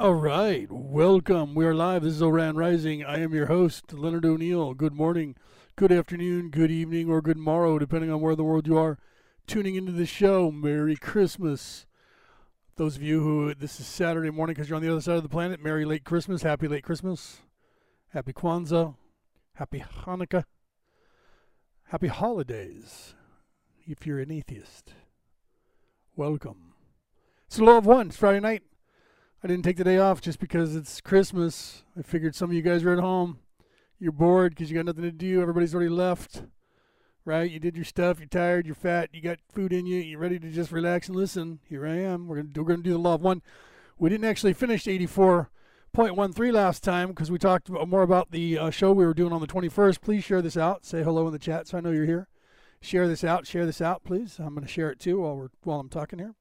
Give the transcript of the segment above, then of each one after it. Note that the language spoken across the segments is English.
All right, welcome. We are live. This is Oran Rising. I am your host, Leonard O'Neill. Good morning, good afternoon, good evening, or good morrow, depending on where in the world you are tuning into the show. Merry Christmas. Those of you who, this is Saturday morning because you're on the other side of the planet, Merry late Christmas, Happy late Christmas, Happy Kwanzaa, Happy Hanukkah, Happy Holidays, if you're an atheist. Welcome. It's the Law of One. It's Friday night. I didn't take the day off just because it's Christmas. I figured some of you guys are at home. You're bored because you got nothing to do. Everybody's already left, right? You did your stuff. You're tired. You're fat. You got food in you. You're ready to just relax and listen. Here I am. We're gonna do the Law of One. We didn't actually finish 84.13 last time because we talked more about the show we were doing on the 21st. Please share this out. Say hello in the chat so I know you're here. Share this out. Share this out, please. I'm going to share it too while I'm talking here.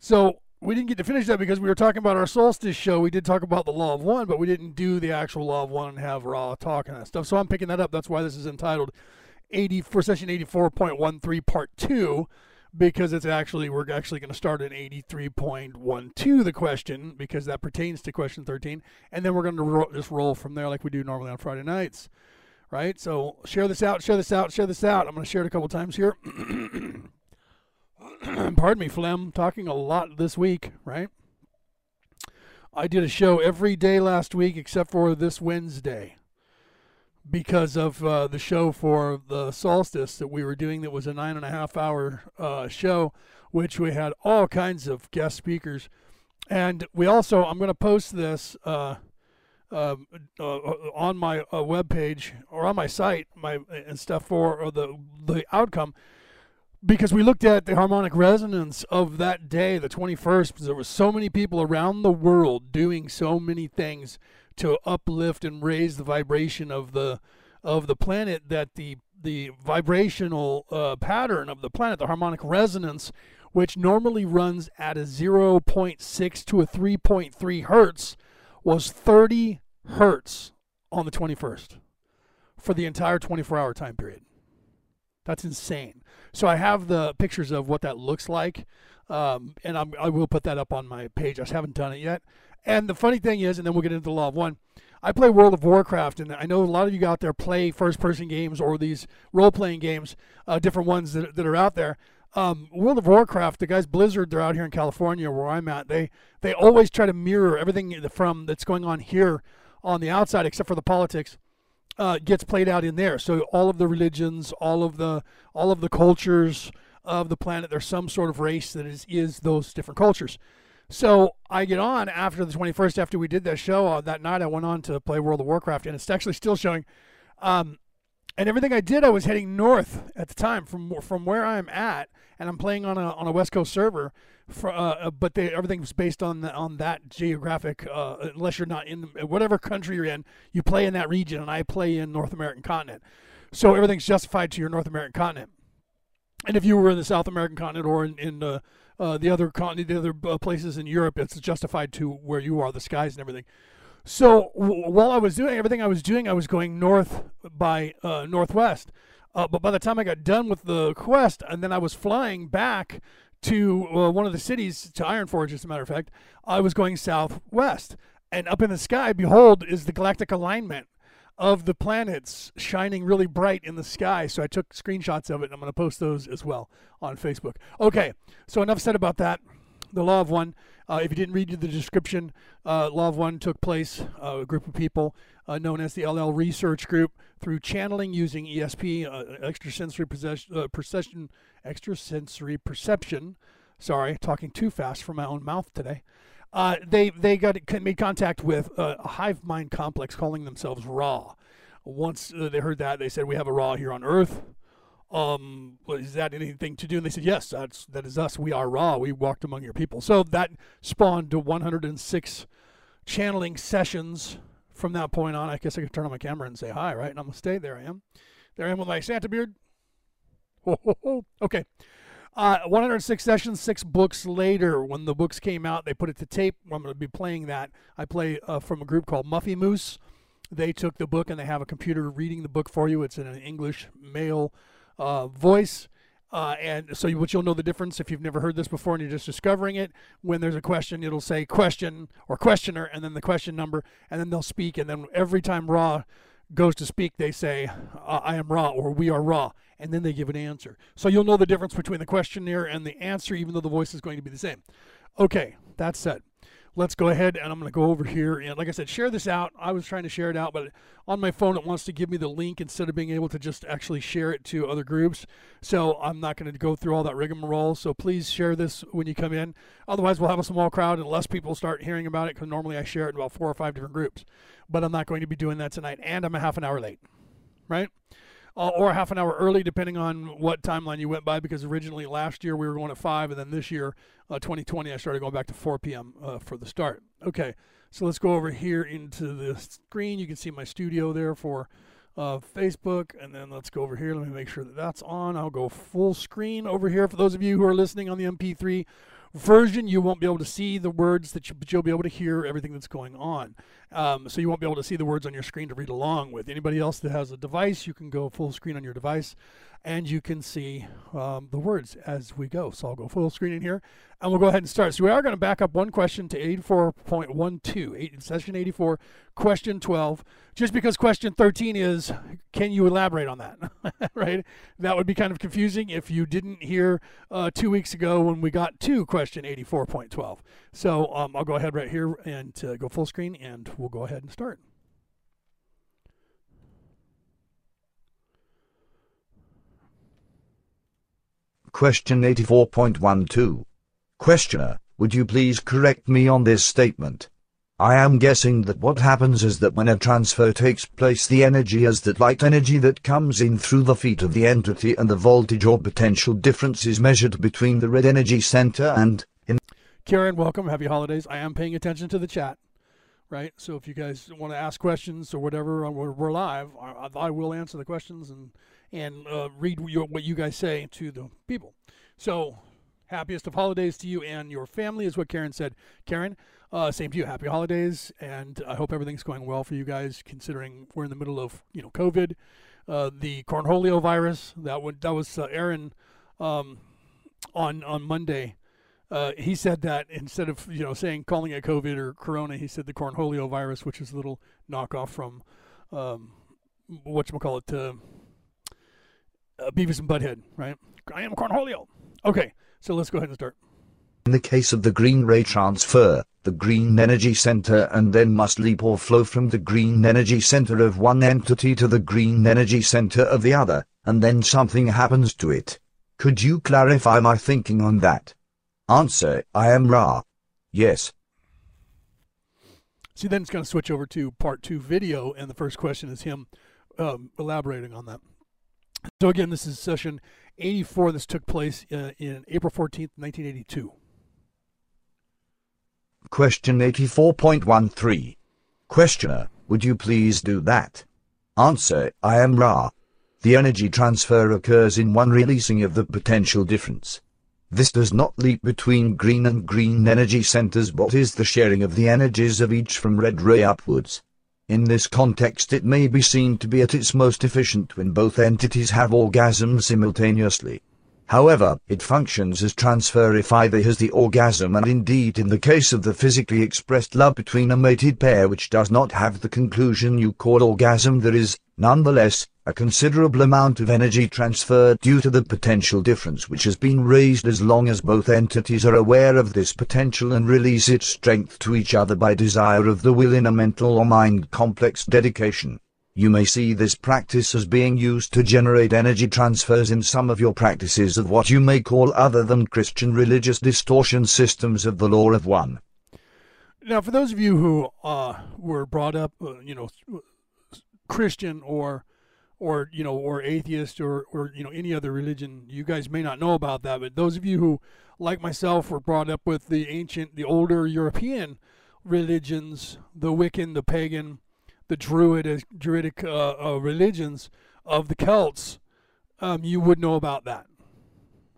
So we didn't get to finish that because we were talking about our solstice show. We did talk about the Law of One, but we didn't do the actual Law of One and have Ra talk and that stuff. So I'm picking that up. That's why this is entitled Session 84.13 Part 2, because it's actually, we're actually going to start at 83.12, the question, because that pertains to question 13. And then we're going to just roll from there like we do normally on Friday nights, right? So share this out, share this out, share this out. I'm going to share it a couple times here. Pardon me, phlegm. Talking a lot this week, right? I did a show every day last week except for this Wednesday because of the show for the solstice that we were doing that was a 9.5-hour show, which we had all kinds of guest speakers. And we also, I'm going to post this on my webpage or on my site and stuff for the outcome, because we looked at the harmonic resonance of that day, the 21st, because there were so many people around the world doing so many things to uplift and raise the vibration of the planet, that the vibrational pattern of the planet, the harmonic resonance, which normally runs at a 0.6 to a 3.3 hertz, was 30 hertz on the 21st for the entire 24-hour time period. That's insane. So I have the pictures of what that looks like, and I will put that up on my page. I just haven't done it yet. And the funny thing is, and then we'll get into the Law of One, I play World of Warcraft, and I know a lot of you out there play first-person games or these role-playing games, different ones that are out there. World of Warcraft, the guys Blizzard, they're out here in California where I'm at. They always try to mirror everything from that's going on here on the outside, except for the politics. Gets played out in there. So all of the religions, all of the cultures of the planet, there's some sort of race that is those different cultures. So I get on after the 21st, after we did that show on that night, I went on to play World of Warcraft, and it's actually still showing. And everything I did, I was heading north at the time from where I'm at, and I'm playing on a West Coast server. But everything's based on that geographic. Unless you're not in whatever country you're in, you play in that region, and I play in North American continent. So everything's justified to your North American continent. And if you were in the South American continent or in the other continent, the other places in Europe, it's justified to where you are, the skies and everything. So while I was doing everything I was doing, I was going north by northwest. But by the time I got done with the quest, and then I was flying back to one of the cities, to Ironforge, as a matter of fact, I was going southwest. And up in the sky, behold, is the galactic alignment of the planets shining really bright in the sky. So I took screenshots of it, and I'm going to post those as well on Facebook. Okay, so enough said about that. The Law of One. If you didn't read the description, Law of One took place, a group of people known as the LL Research Group, through channeling using ESP, extrasensory perception. Sorry, talking too fast for my own mouth today. They made contact with a hive mind complex calling themselves Ra. Once they heard that, they said, "We have a Ra here on Earth. Is that anything to do?" And they said, "Yes, that is us. We are Ra. We walked among your people." So that spawned to 106 channeling sessions from that point on. I guess I could turn on my camera and say hi, right? And I'm going to stay. There I am. There I am with my Santa beard. Ho, ho, ho. Okay. 106 sessions, 6 books later. When the books came out, they put it to tape. I'm going to be playing that. I play from a group called Muffy Moose. They took the book, and they have a computer reading the book for you. It's in an English male voice, And so what you'll know the difference if you've never heard this before and you're just discovering it. When there's a question, it'll say question or questioner and then the question number, and then they'll speak. And then every time Ra goes to speak, they say, I am Ra, or we are Ra, and then they give an answer. So you'll know the difference between the questionnaire and the answer, even though the voice is going to be the same. Okay, that's set. Let's go ahead, and I'm going to go over here, and like I said, share this out. I was trying to share it out, but on my phone it wants to give me the link instead of being able to just actually share it to other groups, so I'm not going to go through all that rigmarole, so please share this when you come in. Otherwise, we'll have a small crowd, and less people start hearing about it, because normally I share it in about 4 or 5 different groups, but I'm not going to be doing that tonight, and I'm a half an hour late, right? Or half an hour early, depending on what timeline you went by, because originally last year we were going at 5, and then this year, 2020, I started going back to 4 p.m. For the start. Okay, so let's go over here into the screen. You can see my studio there for Facebook, and then let's go over here. Let me make sure that that's on. I'll go full screen over here. For those of you who are listening on the MP3 version, you won't be able to see the words, but you'll be able to hear everything that's going on. So you won't be able to see the words on your screen to read along with. Anybody else that has a device, you can go full screen on your device, and you can see the words as we go. So I'll go full screen in here, and we'll go ahead and start. So we are going to back up one question to 84.12, session 84, question 12, just because question 13 is, can you elaborate on that, right? That would be kind of confusing if you didn't hear 2 weeks ago when we got to question 84.12. So I'll go ahead right here and go full screen, and we'll go ahead and start. Question 84.12. Questioner, would you please correct me on this statement? I am guessing that what happens is that when a transfer takes place, the energy is that light energy that comes in through the feet of the entity, and the voltage or potential difference is measured between the red energy center and... Karen, welcome. Happy holidays. I am paying attention to the chat, right? So if you guys want to ask questions or whatever, we're live. I will answer the questions and read what you guys say to the people. So happiest of holidays to you and your family is what Karen said. Karen, same to you. Happy holidays, and I hope everything's going well for you guys, considering we're in the middle of, you know, COVID, the cornholio virus. That was Aaron on Monday. He said that instead of, you know, calling it COVID or Corona, he said the cornholio virus, which is a little knockoff from whatchamacallit. Beavis and Butthead, right? I am Cornholio. Okay, so let's go ahead and start. In the case of the green ray transfer, the green energy center and then must leap or flow from the green energy center of one entity to the green energy center of the other, and then something happens to it. Could you clarify my thinking on that? Answer, I am Ra. Yes. See, then it's going to switch over to part 2 video, and the first question is him elaborating on that. So again, this is session 84. This took place in April 14th, 1982. Question 84.13. Questioner, would you please do that? Answer, I am Ra. The energy transfer occurs in one releasing of the potential difference. This does not leap between green and green energy centers, but is the sharing of the energies of each from red ray upwards. In this context, it may be seen to be at its most efficient when both entities have orgasms simultaneously. However, it functions as transfer if either has the orgasm, and indeed in the case of the physically expressed love between a mated pair which does not have the conclusion you call orgasm, there is, nonetheless, a considerable amount of energy transfer due to the potential difference which has been raised, as long as both entities are aware of this potential and release its strength to each other by desire of the will in a mental or mind complex dedication. You may see this practice as being used to generate energy transfers in some of your practices of what you may call other than Christian religious distortion systems of the Law of One. Now, for those of you who were brought up, you know, Christian or atheist or you know, any other religion, you guys may not know about that, but those of you who, like myself, were brought up with the older European religions, the Wiccan, the pagan, the Druidic religions of the Celts, you would know about that,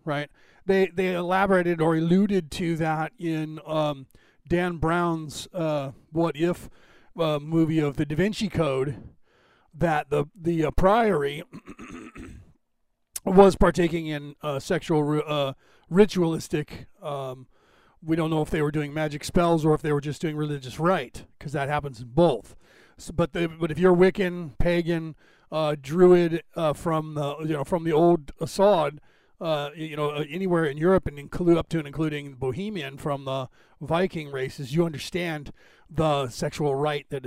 right? They elaborated or alluded to that in Dan Brown's What If movie of the Da Vinci Code, that the priory was partaking in sexual ritualistic. We don't know if they were doing magic spells or if they were just doing religious rite, because that happens in both. So, but if you're Wiccan, pagan, Druid from the from the old Assad, anywhere in Europe and include up to and including Bohemian from the Viking races, you understand the sexual rite that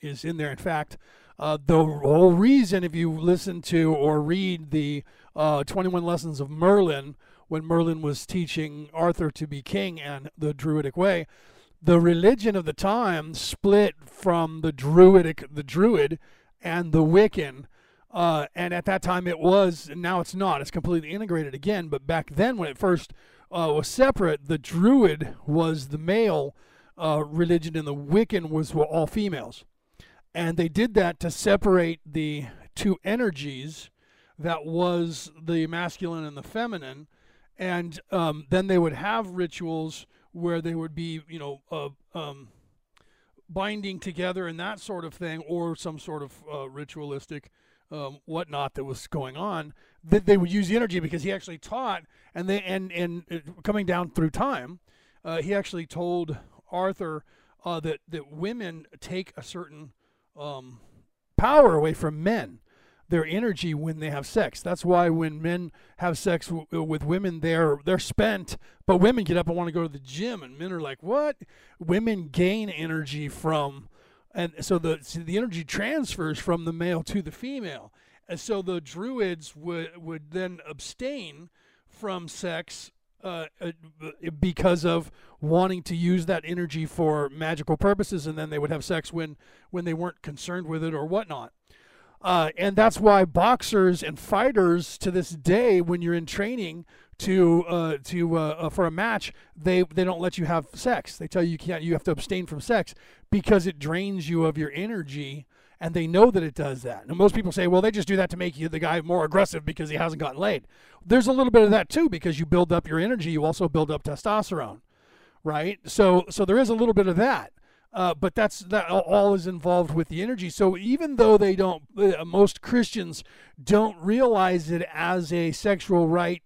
is in there. In fact, the whole reason, if you listen to or read the 21 Lessons of Merlin, when Merlin was teaching Arthur to be king and the Druidic way, the religion of the time split from the Druid and the Wiccan. And at that time it was, and now it's not. It's completely integrated again. But back then when it first was separate, the Druid was the male religion and the Wiccan were all females. And they did that to separate the two energies that was the masculine and the feminine. And then they would have rituals where they would be, binding together and that sort of thing, or some sort of ritualistic whatnot that was going on, that they would use the energy, because he actually taught, and coming down through time, he actually told Arthur that women take a certain power away from men, their energy, when they have sex. That's why when men have sex with women, they're spent, but women get up and want to go to the gym, and men are like, what? Women gain energy from. And so the energy transfers from the male to the female. And so the Druids would then abstain from sex because of wanting to use that energy for magical purposes, and then they would have sex when they weren't concerned with it or whatnot. And that's why boxers and fighters to this day, when you're in training for a match, they don't let you have sex. They tell you you have to abstain from sex because it drains you of your energy, and they know that it does that. And most people say, well, they just do that to make the guy more aggressive because he hasn't gotten laid. There's a little bit of that too, because you build up your energy, you also build up testosterone, right? So there is a little bit of that. But that all is involved with the energy. So even though they don't, most Christians don't realize it as a sexual rite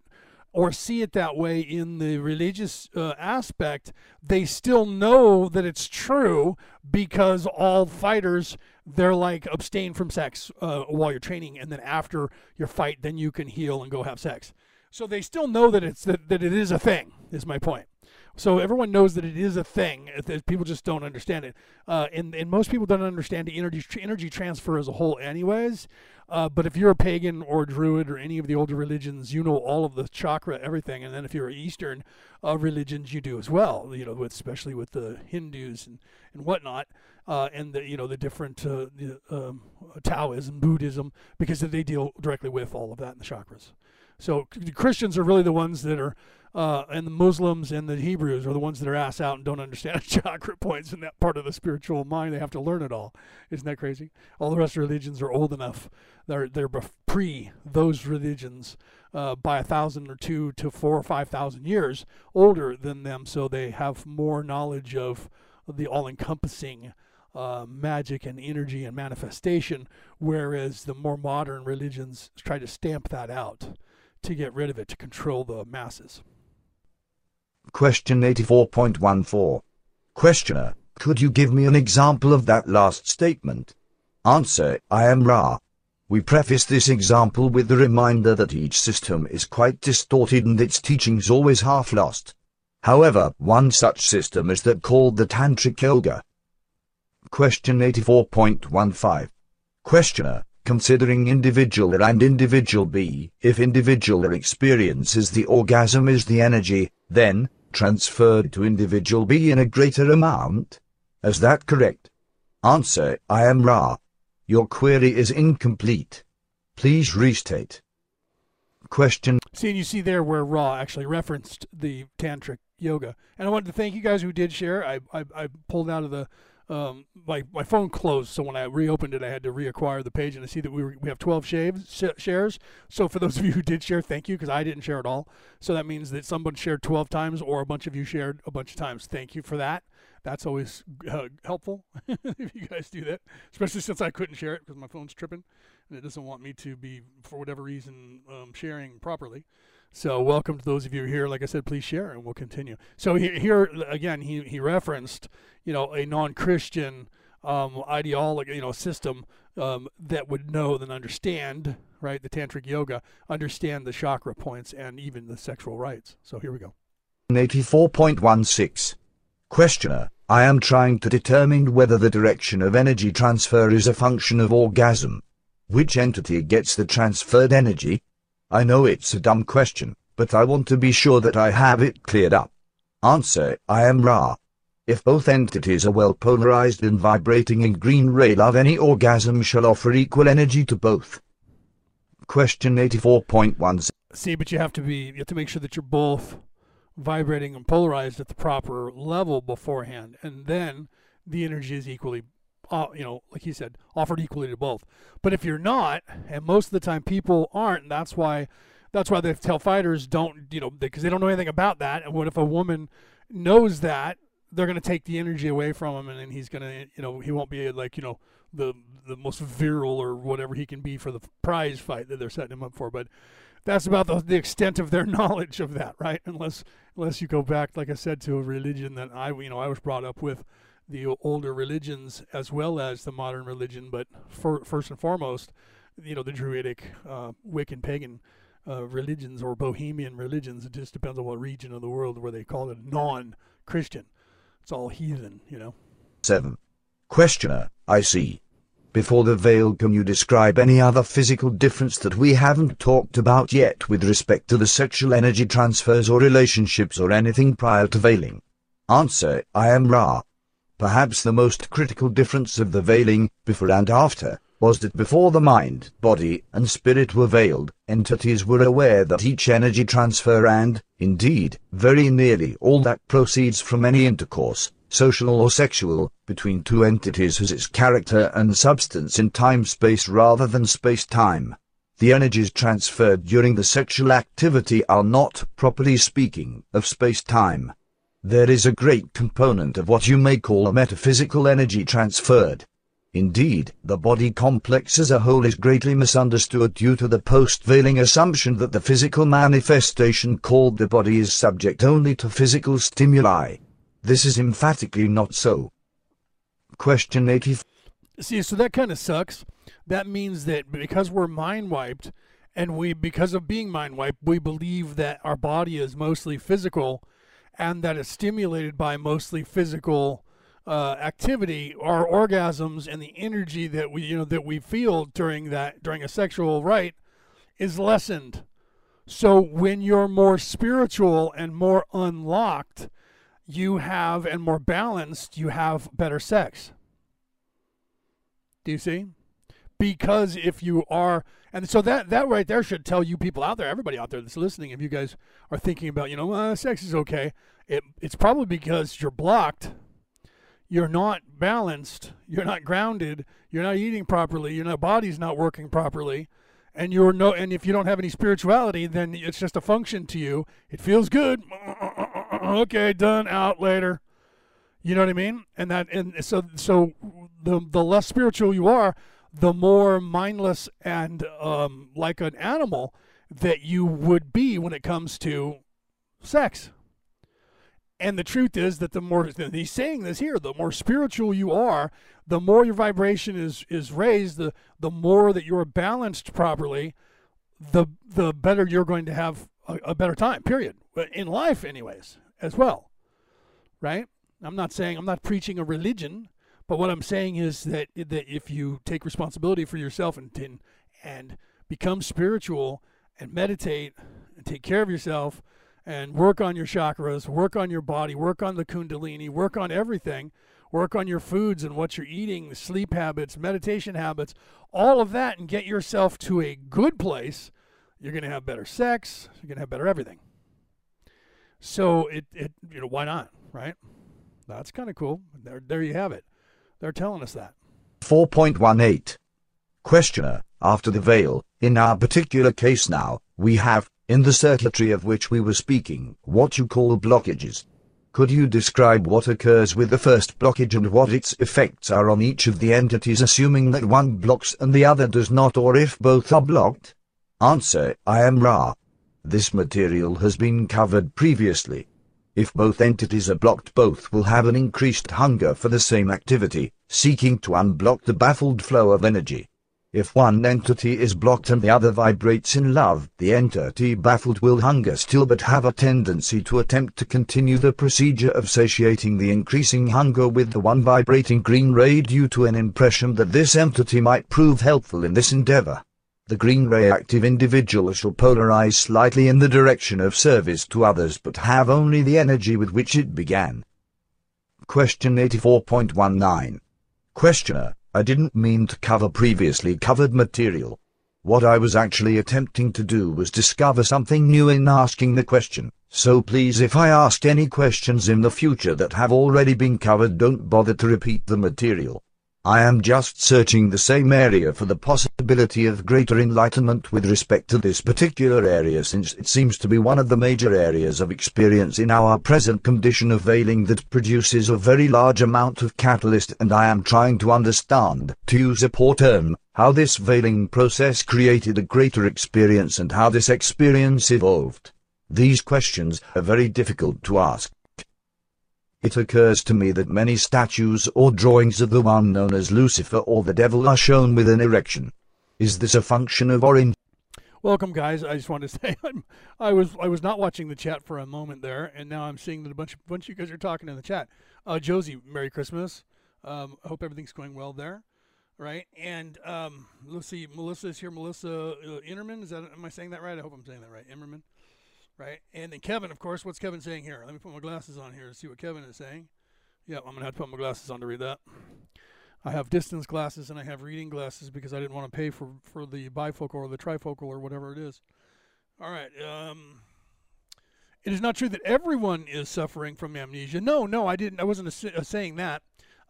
or see it that way in the religious aspect, they still know that it's true, because all fighters, they're like, abstain from sex while you're training, and then after your fight, then you can heal and go have sex. So they still know that it is a thing, is my point. So everyone knows that it is a thing. People just don't understand it. And most people don't understand the energy transfer as a whole anyways. But if you're a pagan or Druid or any of the older religions, you know all of the chakra, everything. And then if you're Eastern religions, you do as well, especially with the Hindus and whatnot, and the different Taoism, Buddhism, because they deal directly with all of that in the chakras. So Christians are really the ones that are, and the Muslims and the Hebrews are the ones that are ass out and don't understand chakra points in that part of the spiritual mind. They have to learn it all. Isn't that crazy? All the rest of religions are old enough. They're pre those religions by 1,000 or 2,000 to 4,000 or 5,000 years older than them. So they have more knowledge of the all-encompassing magic and energy and manifestation, whereas the more modern religions try to stamp that out, to get rid of it, to control the masses. Question 84.14. Questioner, could you give me an example of that last statement? Answer, I am Ra. We preface this example with the reminder that each system is quite distorted and its teachings always half lost. However, one such system is that called the Tantric Yoga. Question 84.15. Questioner, considering individual A and individual B, if individual A experiences the orgasm, is the energy then transferred to individual B in a greater amount? Is that correct? Answer, I am Ra. Your query is incomplete. Please restate. Question. See, and you see there where Ra actually referenced the Tantric Yoga. And I wanted to thank you guys who did share. I pulled out of the my phone closed, so when I reopened it, I had to reacquire the page, and I see that we have 12 shares. So for those of you who did share, thank you, because I didn't share at all. So that means that someone shared 12 times, or a bunch of you shared a bunch of times. Thank you for that. That's always helpful if you guys do that, especially since I couldn't share it because my phone's tripping. and it doesn't want me to be, for whatever reason, sharing properly. So welcome to those of you here. Like I said, please share, and we'll continue. So here again, he referenced, you know, a non-Christian ideology, you know, system that would know and understand, right, the Tantric Yoga, understand the chakra points and even the sexual rites. So here we go. 84.16. Questioner: I am trying to determine whether the direction of energy transfer is a function of orgasm. Which entity gets the transferred energy? I know it's a dumb question, but I want to be sure that I have it cleared up. Answer: I am Ra. If both entities are well polarized and vibrating in green ray love, any orgasm shall offer equal energy to both. Question 84.1. See, but you have to make sure that you're both vibrating and polarized at the proper level beforehand, and then the energy is equally, you know, like he said, offered equally to both. But if you're not, and most of the time people aren't, that's why they tell fighters don't, you know, because they don't know anything about that. And what if a woman knows that? They're going to take the energy away from him, and then he's going to, you know, he won't be like, you know, the most virile or whatever he can be for the prize fight that they're setting him up for. But that's about the extent of their knowledge of that, right? Unless you go back, like I said, to a religion that I was brought up with, the older religions as well as the modern religion. But first and foremost, you know, the Druidic, Wiccan, pagan religions, or Bohemian religions. It just depends on what region of the world where they call it non-Christian. It's all heathen, you know. 7. Questioner: I see. Before the veil, can you describe any other physical difference that we haven't talked about yet with respect to the sexual energy transfers or relationships or anything prior to veiling? Answer: I am Ra. Perhaps the most critical difference of the veiling, before and after, was that before the mind, body, and spirit were veiled, entities were aware that each energy transfer and, indeed, very nearly all that proceeds from any intercourse, social or sexual, between two entities has its character and substance in time-space rather than space-time. The energies transferred during the sexual activity are not, properly speaking, of space-time. There is a great component of what you may call a metaphysical energy transferred. Indeed, the body complex as a whole is greatly misunderstood due to the post-veiling assumption that the physical manifestation called the body is subject only to physical stimuli. This is emphatically not so. Question 85. See, so that kind of sucks. That means that because we're mind-wiped, and because of being mind-wiped, we believe that our body is mostly physical, and that it's stimulated by mostly physical activity, our orgasms, and the energy that we feel during a sexual rite is lessened. So when you're more spiritual and more unlocked, and more balanced, you have better sex. Do you see? Because if you are, and so that right there should tell you people out there, everybody out there that's listening, if you guys are thinking about, you know, sex is okay, it's probably because you're blocked. You're not balanced, you're not grounded, you're not eating properly, your body's not working properly, and and if you don't have any spirituality, then it's just a function to you. It feels good. Okay, done, out later. You know what I mean? And so the less spiritual you are, the more mindless and like an animal that you would be when it comes to sex. And the truth is that he's saying this here, the more spiritual you are, the more your vibration is raised, the more that you're balanced properly, the better you're going to have a better time, period. In life anyways, as well, right? I'm not preaching a religion, but what I'm saying is that if you take responsibility for yourself and become spiritual and meditate and take care of yourself, and work on your chakras, work on your body, work on the kundalini, work on everything, work on your foods and what you're eating, sleep habits, meditation habits, all of that, and get yourself to a good place, you're going to have better sex, you're going to have better everything. So you know, why not, right? That's kind of cool. There you have it. They're telling us that. 4.18. Questioner: after the veil, in our particular case now, we have, in the circuitry of which we were speaking, what you call blockages. Could you describe what occurs with the first blockage and what its effects are on each of the entities, assuming that one blocks and the other does not, or if both are blocked? Answer: I am Ra. This material has been covered previously. If both entities are blocked, both will have an increased hunger for the same activity, seeking to unblock the baffled flow of energy. If one entity is blocked and the other vibrates in love, the entity baffled will hunger still but have a tendency to attempt to continue the procedure of satiating the increasing hunger with the one vibrating green ray due to an impression that this entity might prove helpful in this endeavor. The green ray active individual shall polarize slightly in the direction of service to others but have only the energy with which it began. Question 84.19. Questioner: I didn't mean to cover previously covered material. What I was actually attempting to do was discover something new in asking the question, so please, if I asked any questions in the future that have already been covered, don't bother to repeat the material. I am just searching the same area for the possibility of greater enlightenment with respect to this particular area, since it seems to be one of the major areas of experience in our present condition of veiling that produces a very large amount of catalyst, and I am trying to understand, to use a poor term, how this veiling process created a greater experience and how this experience evolved. These questions are very difficult to ask. It occurs to me that many statues or drawings of the one known as Lucifer or the devil are shown with an erection. Is this a function of Orange? Welcome, guys. I just wanted to say I was not watching the chat for a moment there, and now I'm seeing that a bunch of you guys are talking in the chat. Josie, Merry Christmas. I hope everything's going well there, right? And let's see, Melissa is here. Melissa Innerman, is that? Am I saying that right? I hope I'm saying that right. Innerman. Right, and then Kevin, of course. What's Kevin saying here? Let me put my glasses on here to see what Kevin is saying. Yeah, I'm going to have to put my glasses on to read that. I have distance glasses and I have reading glasses because I didn't want to pay for the bifocal or the trifocal or whatever it is. All right. It is not true that everyone is suffering from amnesia. No, I didn't. I wasn't saying that.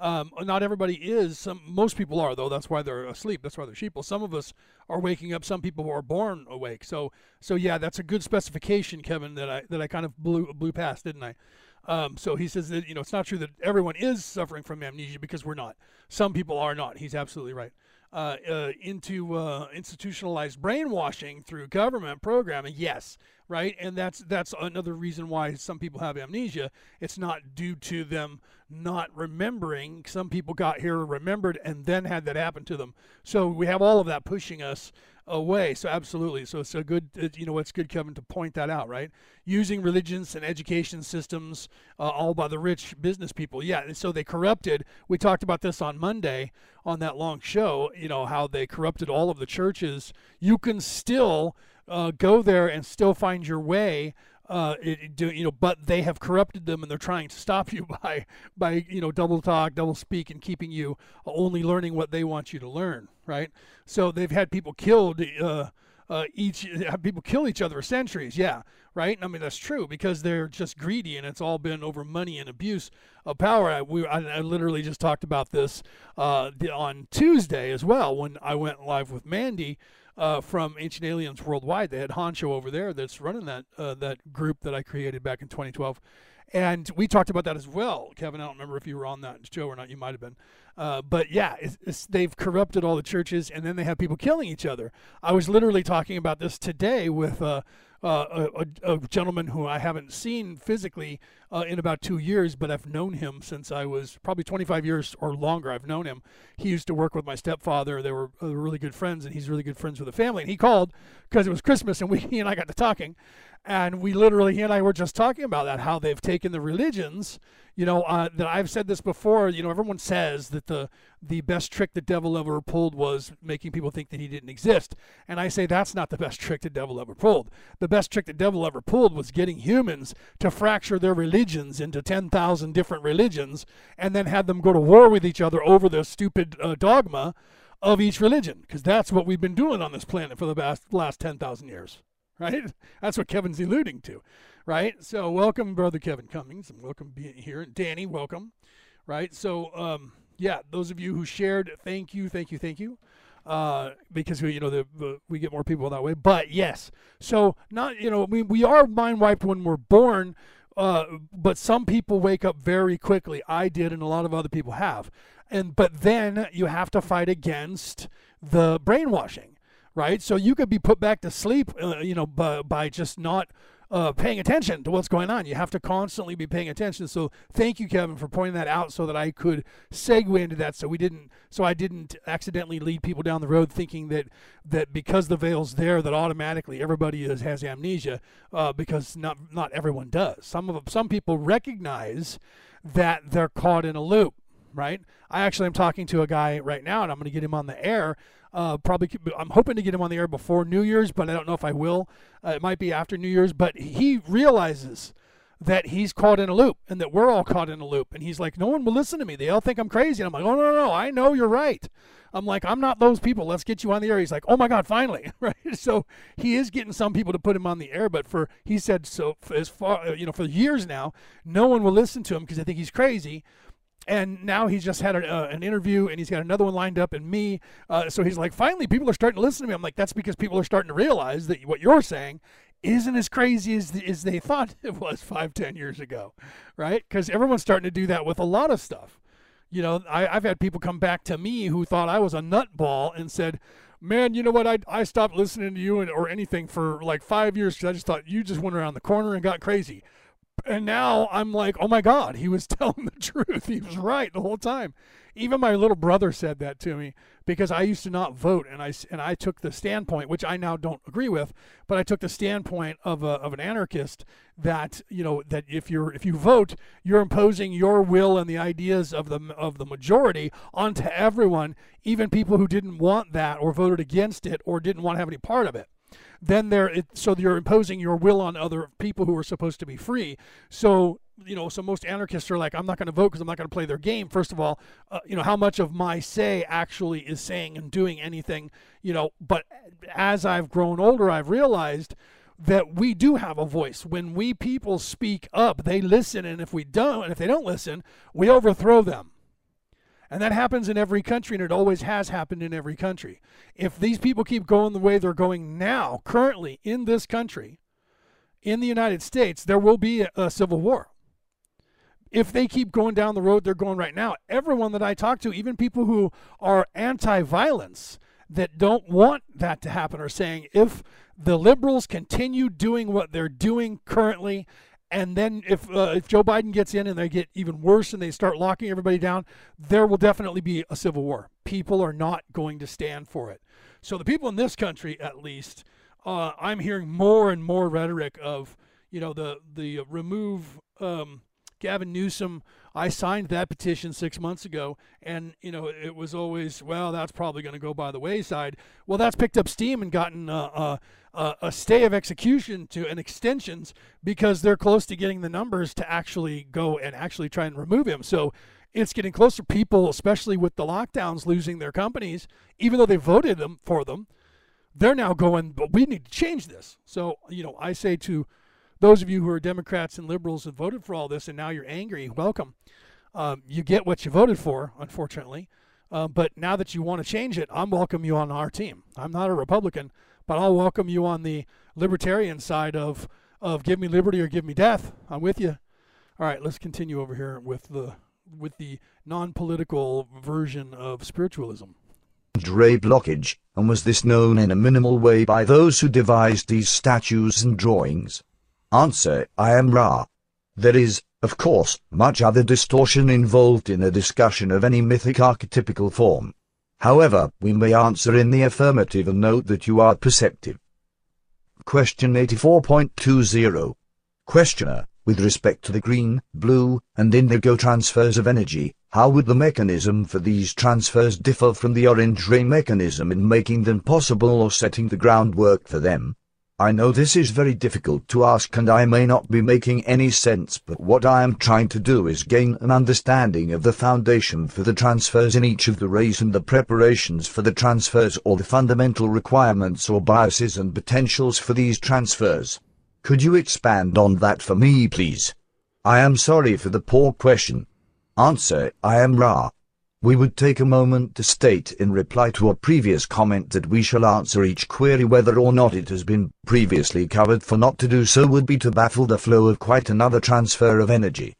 Not everybody is. Most people are, though. That's why they're asleep. That's why they're sheeple. Some of us are waking up. Some people are born awake. So yeah, that's a good specification, Kevin, that I kind of blew past, didn't I? So he says that, you know, it's not true that everyone is suffering from amnesia because we're not. Some people are not. He's absolutely right. Into institutionalized brainwashing through government programming, yes, right, and that's another reason why some people have amnesia. It's not due to them not remembering. Some people got here, remembered, and then had that happen to them. So we have all of that pushing us away. So absolutely, so it's a good, you know, it's good, Kevin, to point that out, right? Using religions and education systems, all by the rich business people, yeah. And so they corrupted. We talked about this on Monday on that long show. You know how they corrupted all of the churches. You can still go there and still find your way. You know, but they have corrupted them, and they're trying to stop you by you know, double talk, double speak, and keeping you only learning what they want you to learn, right? So they've had people killed, people kill each other for centuries, yeah, right? And I mean, that's true because they're just greedy, and it's all been over money and abuse of power. I literally just talked about this on Tuesday as well when I went live with Mandy. From Ancient Aliens Worldwide, they had Honcho over there that's running that group that I created back in 2012, and we talked about that as well. Kevin, I don't remember if you were on that show or not. You might have been, but yeah, they've corrupted all the churches, and then they have people killing each other. I was literally talking about this today with a gentleman who I haven't seen physically in about 2 years, but I've known him since I was probably 25 years or longer. I've known him. He used to work with my stepfather. They were really good friends, and he's really good friends with the family. And he called because it was Christmas, and he and I got to talking, and he and I were just talking about that, how they've taken the religions. You know, that I've said this before. You know, everyone says that the best trick the devil ever pulled was making people think that he didn't exist, and I say that's not the best trick the devil ever pulled. The best trick the devil ever pulled was getting humans to fracture their religions into 10,000 different religions, and then have them go to war with each other over the stupid dogma of each religion, because that's what we've been doing on this planet for the last 10,000 years. Right? That's what Kevin's alluding to, right? So welcome, Brother Kevin Cummings, and welcome being here. And Danny, welcome, right? So, yeah, those of you who shared, thank you, because, you know, we get more people that way. But, yes, so not, you know, we are mind-wiped when we're born, But some people wake up very quickly. I did, and a lot of other people have. But then you have to fight against the brainwashing, right? So you could be put back to sleep, you know, by just not paying attention to what's going on. You have to constantly be paying attention. So thank you, Kevin, for pointing that out so that I could segue into that. So we didn't, so I didn't accidentally lead people down the road thinking that because the veil's there, that automatically everybody is, has amnesia, because not everyone does. Some people recognize that they're caught in a loop. Right. I actually am talking to a guy right now, and I'm going to get him on the air. Probably, I'm hoping to get him on the air before New Year's, but I don't know if I will. It might be after New Year's. But he realizes that he's caught in a loop, and that we're all caught in a loop. And he's like, "No one will listen to me. They all think I'm crazy." And I'm like, "Oh no, no, no! I know you're right." I'm like, "I'm not those people. Let's get you on the air." He's like, "Oh my God, finally!" Right? So he is getting some people to put him on the air, but for he said so for as far you know for years now, no one will listen to him because they think he's crazy. And now he's just had an interview, and he's got another one lined up, and me. So he's like, finally, people are starting to listen to me. I'm like, that's because people are starting to realize that what you're saying isn't as crazy as they thought it was 5, 10 years ago, right? Because everyone's starting to do that with a lot of stuff. You know, I've had people come back to me who thought I was a nutball and said, man, you know what? I stopped listening to you or anything for like 5 years because I just thought you just went around the corner and got crazy. And now I'm like, oh my God, he was telling the truth. He was right the whole time. Even my little brother said that to me because I used to not vote, and I took the standpoint, which I now don't agree with, but I took the standpoint of an anarchist that, you know, that if you vote, you're imposing your will and the ideas of the majority onto everyone, even people who didn't want that or voted against it or didn't want to have any part of it. Then so you're imposing your will on other people who are supposed to be free. So, you know, so most anarchists are like, I'm not going to vote because I'm not going to play their game. First of all, you know, how much of my say actually is saying and doing anything, you know, but as I've grown older, I've realized that we do have a voice. When we people speak up, they listen. And if they don't listen, we overthrow them. And that happens in every country, and it always has happened in every country. If these people keep going the way they're going now, currently in this country, in the United States, there will be a civil war. If they keep going down the road they're going right now, everyone that I talk to, even people who are anti-violence, that don't want that to happen, are saying if the liberals continue doing what they're doing currently, and then if Joe Biden gets in and they get even worse and they start locking everybody down, there will definitely be a civil war. People are not going to stand for it. So the people in this country, at least, I'm hearing more and more rhetoric of, you know, the remove Gavin Newsom. I signed that petition 6 months ago, and, you know, it was always, well, that's probably going to go by the wayside. Well, that's picked up steam and gotten a stay of execution to and extensions because they're close to getting the numbers to actually go and actually try and remove him. So it's getting closer. People, especially with the lockdowns, losing their companies, even though they voted them for them, they're now going, but we need to change this. So, you know, I say to those of you who are Democrats and liberals and voted for all this and now you're angry, welcome. You get what you voted for, unfortunately. But now that you want to change it, I'm welcome you on our team. I'm not a Republican, but I'll welcome you on the libertarian side of give me liberty or give me death. I'm with you. All right, let's continue over here with the non-political version of spiritualism. Ray blockage, and was this known in a minimal way by those who devised these statues and drawings? Answer, I am Ra. There is, of course, much other distortion involved in a discussion of any mythic archetypical form. However, we may answer in the affirmative and note that you are perceptive. Question 84.20. Questioner, with respect to the green, blue, and indigo transfers of energy, how would the mechanism for these transfers differ from the orange ray mechanism in making them possible or setting the groundwork for them? I know this is very difficult to ask and I may not be making any sense, but what I am trying to do is gain an understanding of the foundation for the transfers in each of the rays and the preparations for the transfers or the fundamental requirements or biases and potentials for these transfers. Could you expand on that for me, please? I am sorry for the poor question. Answer, I am Ra. We would take a moment to state in reply to a previous comment that we shall answer each query whether or not it has been previously covered, for not to do so would be to baffle the flow of quite another transfer of energy.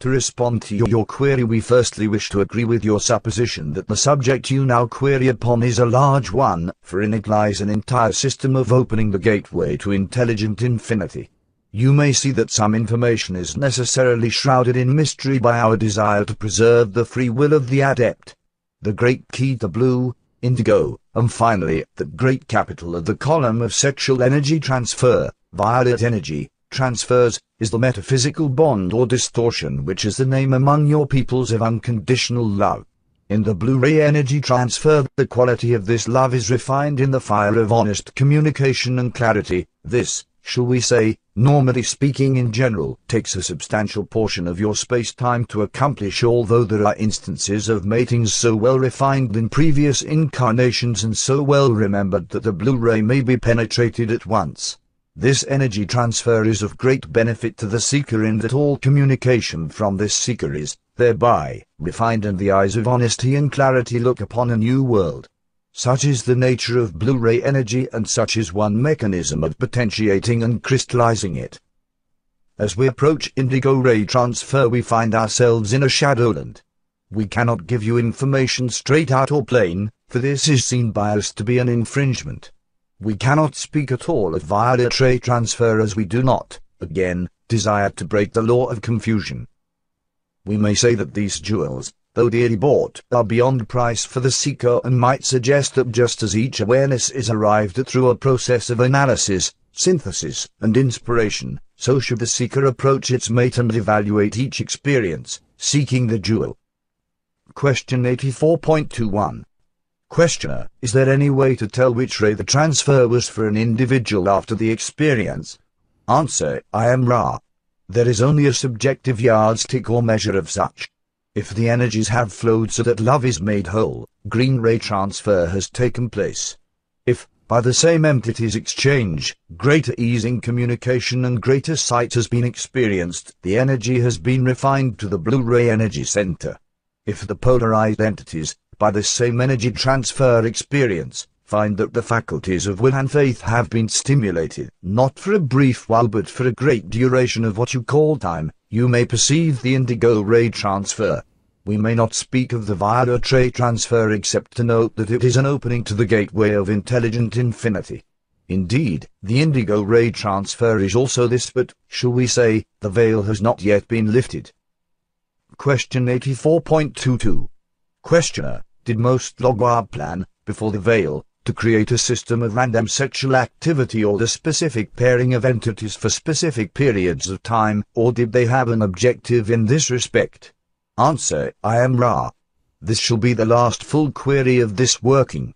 To respond to your query, we firstly wish to agree with your supposition that the subject you now query upon is a large one, for in it lies an entire system of opening the gateway to intelligent infinity. You may see that some information is necessarily shrouded in mystery by our desire to preserve the free will of the adept. The great key to blue, indigo, and finally, the great capital of the column of sexual energy transfer, violet energy transfers, is the metaphysical bond or distortion which is the name among your peoples of unconditional love. In the blue-ray energy transfer, the quality of this love is refined in the fire of honest communication and clarity. This, shall we say, normally speaking in general, takes a substantial portion of your space-time to accomplish, although there are instances of matings so well refined in previous incarnations and so well remembered that the blue-ray may be penetrated at once. This energy transfer is of great benefit to the seeker in that all communication from this seeker is, thereby, refined and the eyes of honesty and clarity look upon a new world. Such is the nature of blue-ray energy, and such is one mechanism of potentiating and crystallizing it. As we approach indigo ray transfer, we find ourselves in a shadowland. We cannot give you information straight out or plain, for this is seen by us to be an infringement. We cannot speak at all of violet ray transfer, as we do not, again, desire to break the law of confusion. We may say that these jewels, though dearly bought, are beyond price for the seeker, and might suggest that just as each awareness is arrived at through a process of analysis, synthesis, and inspiration, so should the seeker approach its mate and evaluate each experience, seeking the jewel. Question 84.21. Questioner, is there any way to tell which ray the transfer was for an individual after the experience? Answer, I am Ra. There is only a subjective yardstick or measure of such. If the energies have flowed so that love is made whole, green ray transfer has taken place. If, by the same entities exchange, greater ease in communication and greater sight has been experienced, the energy has been refined to the blue ray energy center. If the polarized entities, by the same energy transfer experience, find that the faculties of will and faith have been stimulated, not for a brief while but for a great duration of what you call time, you may perceive the indigo ray transfer. We may not speak of the violet ray transfer except to note that it is an opening to the gateway of intelligent infinity. Indeed, the indigo ray transfer is also this, but, shall we say, the veil has not yet been lifted. Question 84.22. Questioner, did most Logwar plan, before the veil, to create a system of random sexual activity or the specific pairing of entities for specific periods of time, or did they have an objective in this respect? Answer, I am Ra. This shall be the last full query of this working.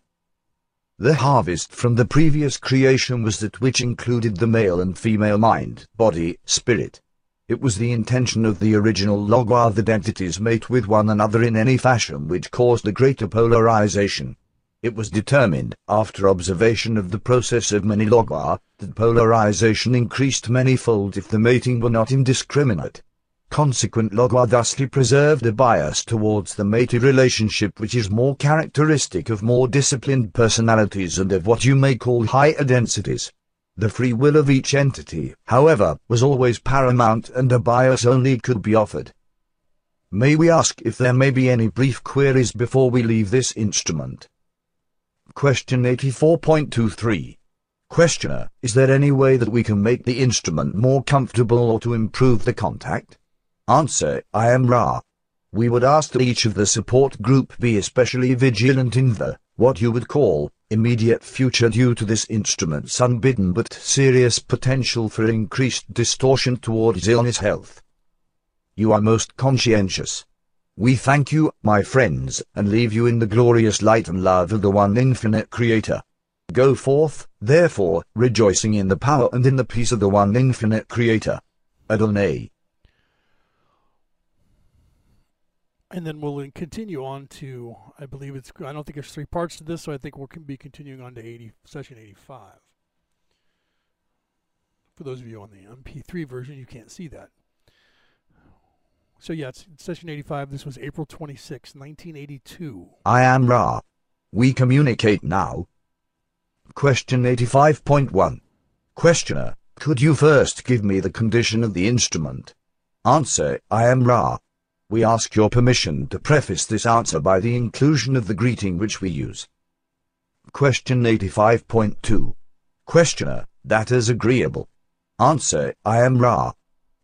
The harvest from the previous creation was that which included the male and female mind, body, spirit. It was the intention of the original Logwar that entities mate with one another in any fashion which caused a greater polarization. It was determined, after observation of the process of many Logwar, that polarization increased manyfold if the mating were not indiscriminate. Consequent Logwar thusly preserved a bias towards the mated relationship, which is more characteristic of more disciplined personalities and of what you may call higher densities. The free will of each entity, however, was always paramount, and a bias only could be offered. May we ask if there may be any brief queries before we leave this instrument? Question 84.23. Questioner, is there any way that we can make the instrument more comfortable or to improve the contact? Answer, I am Ra. We would ask that each of the support group be especially vigilant in the, what you would call, immediate future due to this instrument's unbidden but serious potential for increased distortion towards illness health. You are most conscientious. We thank you, my friends, and leave you in the glorious light and love of the one infinite creator. Go forth, therefore, rejoicing in the power and in the peace of the one infinite creator. Adonai. And then we'll continue on to, I believe it's, I don't think there's three parts to this, so I think we'll be continuing on to session 85. For those of you on the MP3 version, you can't see that. So yeah, it's session 85. This was April 26, 1982. I am Ra. We communicate now. Question 85.1. Questioner, could you first give me the condition of the instrument? Answer, I am Ra. We ask your permission to preface this answer by the inclusion of the greeting which we use. Question 85.2. Questioner, that is agreeable. Answer, I am Ra.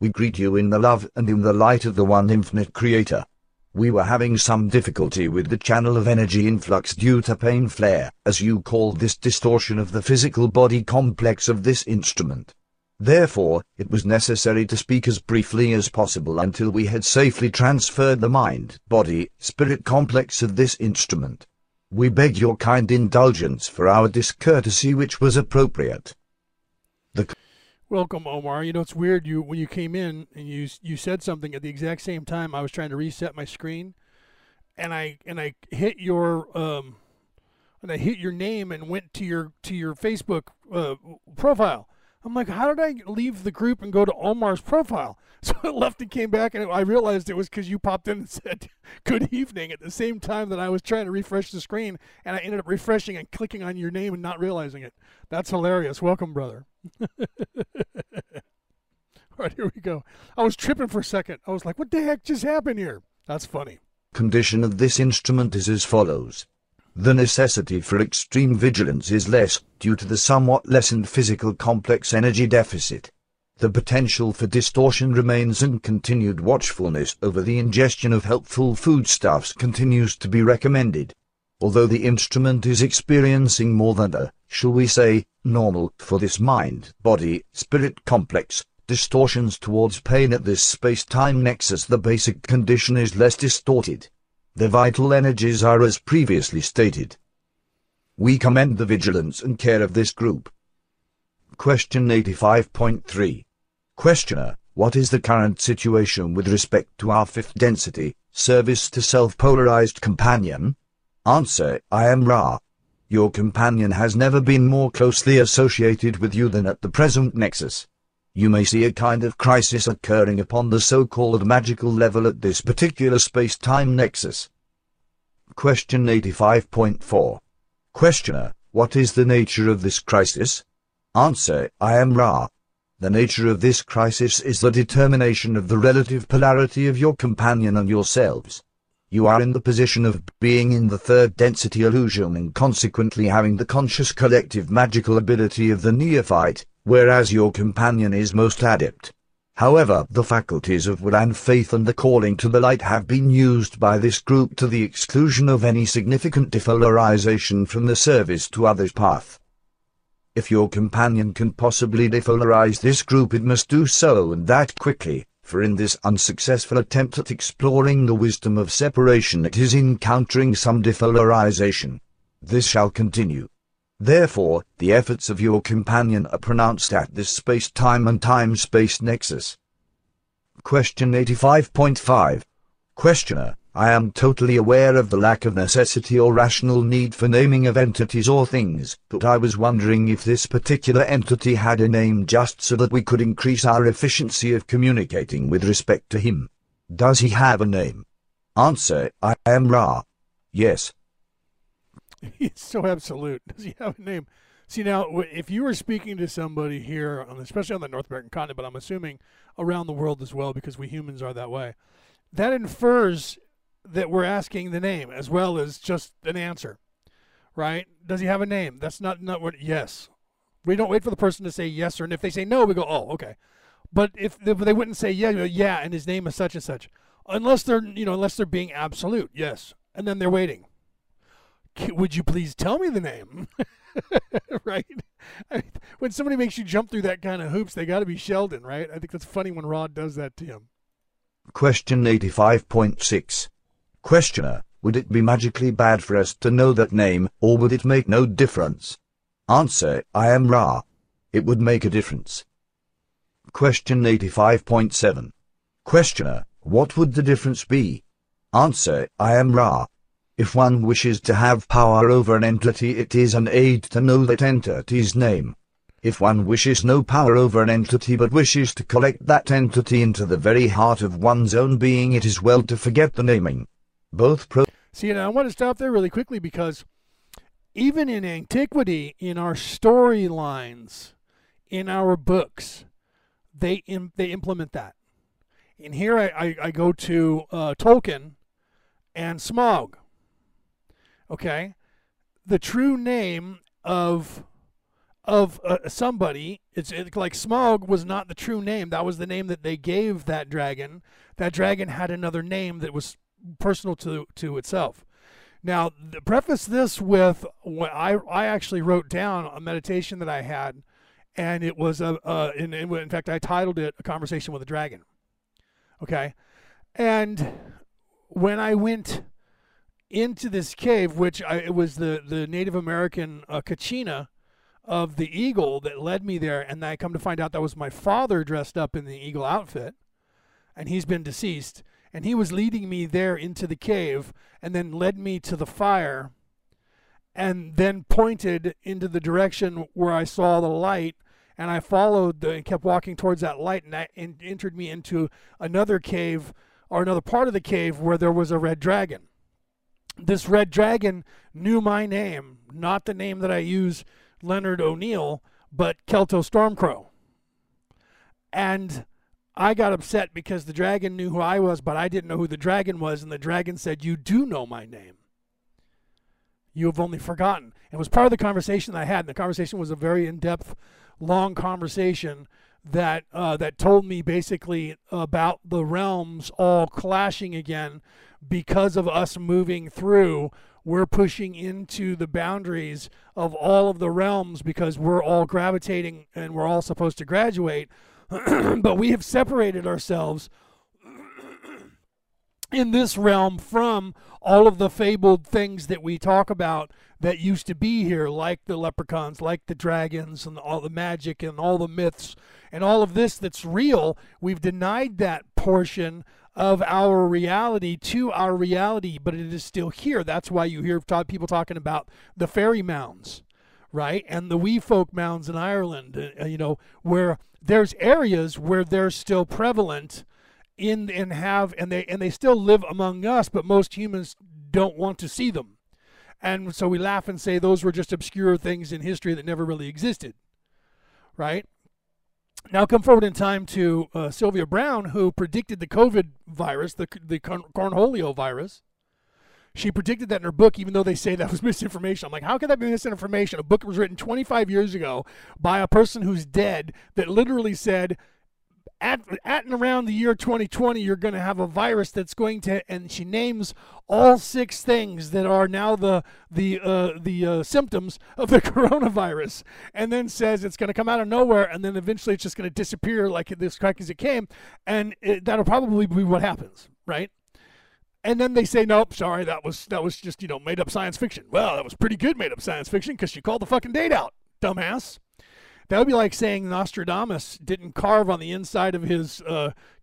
We greet you in the love and in the light of the one infinite creator. We were having some difficulty with the channel of energy influx due to pain flare, as you call this distortion of the physical body complex of this instrument. Therefore, it was necessary to speak as briefly as possible until we had safely transferred the mind, body, spirit complex of this instrument. We beg your kind indulgence for our discourtesy, which was appropriate. Welcome, Omar. You know, it's weird. When you came in and you said something at the exact same time, I was trying to reset my screen, and I hit your name and went to your Facebook profile. I'm like, how did I leave the group and go to Omar's profile? So I left and came back, and I realized it was because you popped in and said good evening at the same time that I was trying to refresh the screen, and I ended up refreshing and clicking on your name and not realizing it. That's hilarious. Welcome, brother. All right, here we go. I was tripping for a second. I was like, what the heck just happened here? That's funny. Condition of this instrument is as follows. The necessity for extreme vigilance is less due to the somewhat lessened physical complex energy deficit. The potential for distortion remains, and continued watchfulness over the ingestion of helpful foodstuffs continues to be recommended. Although the instrument is experiencing more than a, shall we say, normal for this mind, body, spirit complex, distortions towards pain at this space-time nexus, the basic condition is less distorted. The vital energies are as previously stated. We commend the vigilance and care of this group. Question 85.3. Questioner, what is the current situation with respect to our fifth density, service to self-polarized companion? Answer, I am Ra. Your companion has never been more closely associated with you than at the present nexus. You may see a kind of crisis occurring upon the so-called magical level at this particular space-time nexus. Question 85.4. Questioner, what is the nature of this crisis? Answer, I am Ra. The nature of this crisis is the determination of the relative polarity of your companion and yourselves. You are in the position of being in the third density illusion and consequently having the conscious collective magical ability of the neophyte, whereas your companion is most adept. However, the faculties of will and faith and the calling to the light have been used by this group to the exclusion of any significant defolarization from the service to others path. If your companion can possibly defolarize this group, it must do so, and that quickly. For in this unsuccessful attempt at exploring the wisdom of separation, it is encountering some defolarization. This shall continue. Therefore, the efforts of your companion are pronounced at this space-time and time-space nexus. Question 85.5. Questioner, I am totally aware of the lack of necessity or rational need for naming of entities or things, but I was wondering if this particular entity had a name just so that we could increase our efficiency of communicating with respect to him. Does he have a name? Answer, I am Ra. Yes. It's so absolute. Does he have a name? See, now, if you were speaking to somebody here, especially on the North American continent, but I'm assuming around the world as well, because we humans are that way, that infers that we're asking the name as well as just an answer, right? Does he have a name? That's not what. Yes. We don't wait for the person to say yes or, and if they say no, we go, oh, okay. But if they wouldn't say yeah, go, yeah, and his name is such and such, unless they're, you know, unless they're being absolute, yes, and then they're waiting. Would you please tell me the name? Right? I mean, when somebody makes you jump through that kind of hoops, they got to be Sheldon, right? I think that's funny when Rod does that to him. Question 85.6. Questioner, would it be magically bad for us to know that name, or would it make no difference? Answer, I am Ra. It would make a difference. Question 85.7. Questioner, what would the difference be? Answer, I am Ra. If one wishes to have power over an entity, it is an aid to know that entity's name. If one wishes no power over an entity but wishes to collect that entity into the very heart of one's own being, it is well to forget the naming. See, and I want to stop there really quickly, because even in antiquity, in our storylines, in our books, they implement that. And here I go to Tolkien and Smaug. Okay, the true name of somebody, it's like Smaug was not the true name. That was the name that they gave that dragon. That dragon had another name that was personal to itself. Now, preface this with what I actually wrote down a meditation that I had, and it was in fact I titled it "A Conversation with a Dragon." Okay, and when I went into this cave, which it was the Native American kachina of the eagle that led me there, and I come to find out that was my father dressed up in the eagle outfit, and he's been deceased. And he was leading me there into the cave, and then led me to the fire, and then pointed into the direction where I saw the light. And I followed and kept walking towards that light, and that entered me into another cave, or another part of the cave, where there was a red dragon. This red dragon knew my name, not the name that I use, Leonard O'Neill, but Kelto Stormcrow. And I got upset because the dragon knew who I was, but I didn't know who the dragon was, and the dragon said, "You do know my name. You have only forgotten." It was part of the conversation that I had, and the conversation was a very in-depth, long conversation that that told me basically about the realms all clashing again because of us moving through. We're pushing into the boundaries of all of the realms because we're all gravitating and we're all supposed to graduate. But we have separated ourselves in this realm from all of the fabled things that we talk about that used to be here, like the leprechauns, like the dragons, and all the magic, and all the myths, and all of this that's real. We've denied that portion of our reality to our reality, but it is still here. That's why you hear people talking about the fairy mounds, right? And the wee folk mounds in Ireland, you know, where there's areas where they're still prevalent in and have, and they still live among us, but most humans don't want to see them. And so we laugh and say those were just obscure things in history that never really existed, right? Now come forward in time to Sylvia Browne, who predicted the COVID virus, the cornholio virus. She predicted that in her book, even though they say that was misinformation. I'm like, how could that be misinformation? A book was written 25 years ago by a person who's dead that literally said, at and around the year 2020, you're going to have a virus that's going to, and she names all 6 things that are now the symptoms of the coronavirus, and then says it's going to come out of nowhere, and then eventually it's just going to disappear like this crack as it came, and that'll probably be what happens, right? And then they say, nope, sorry, that was just, you know, made up science fiction. Well, that was pretty good made up science fiction because she called the fucking date out, dumbass. That would be like saying Nostradamus didn't carve on the inside of his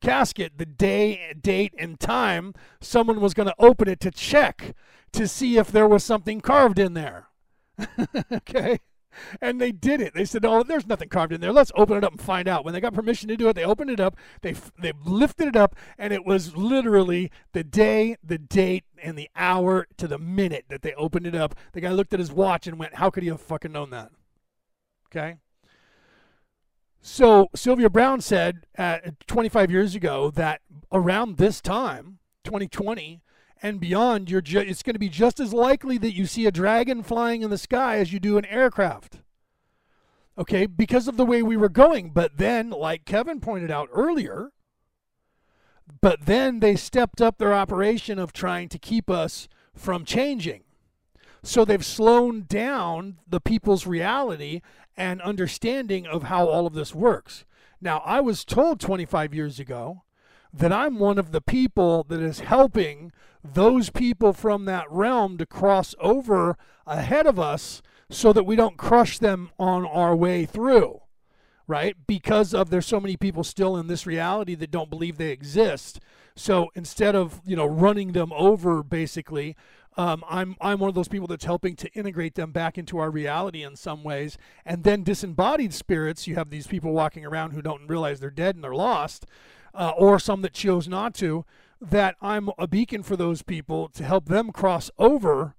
casket the day, date, and time someone was going to open it to check to see if there was something carved in there. Okay? And they did it. They said, oh, there's nothing carved in there. Let's open it up and find out. When they got permission to do it, they opened it up. They lifted it up, and it was literally the day, the date, and the hour to the minute that they opened it up. The guy looked at his watch and went, how could he have fucking known that? Okay? So Sylvia Browne said 25 years ago that around this time, 2020, and beyond, it's going to be just as likely that you see a dragon flying in the sky as you do an aircraft. Okay, because of the way we were going. But then, like Kevin pointed out earlier, but then they stepped up their operation of trying to keep us from changing. So they've slowed down the people's reality and understanding of how all of this works. Now, I was told 25 years ago that I'm one of the people that is helping those people from that realm to cross over ahead of us so that we don't crush them on our way through, right? Because of there's so many people still in this reality that don't believe they exist. So instead of, you know, running them over basically, I'm one of those people that's helping to integrate them back into our reality in some ways. And then disembodied spirits, you have these people walking around who don't realize they're dead and they're lost, or some that chose not to, that I'm a beacon for those people to help them cross over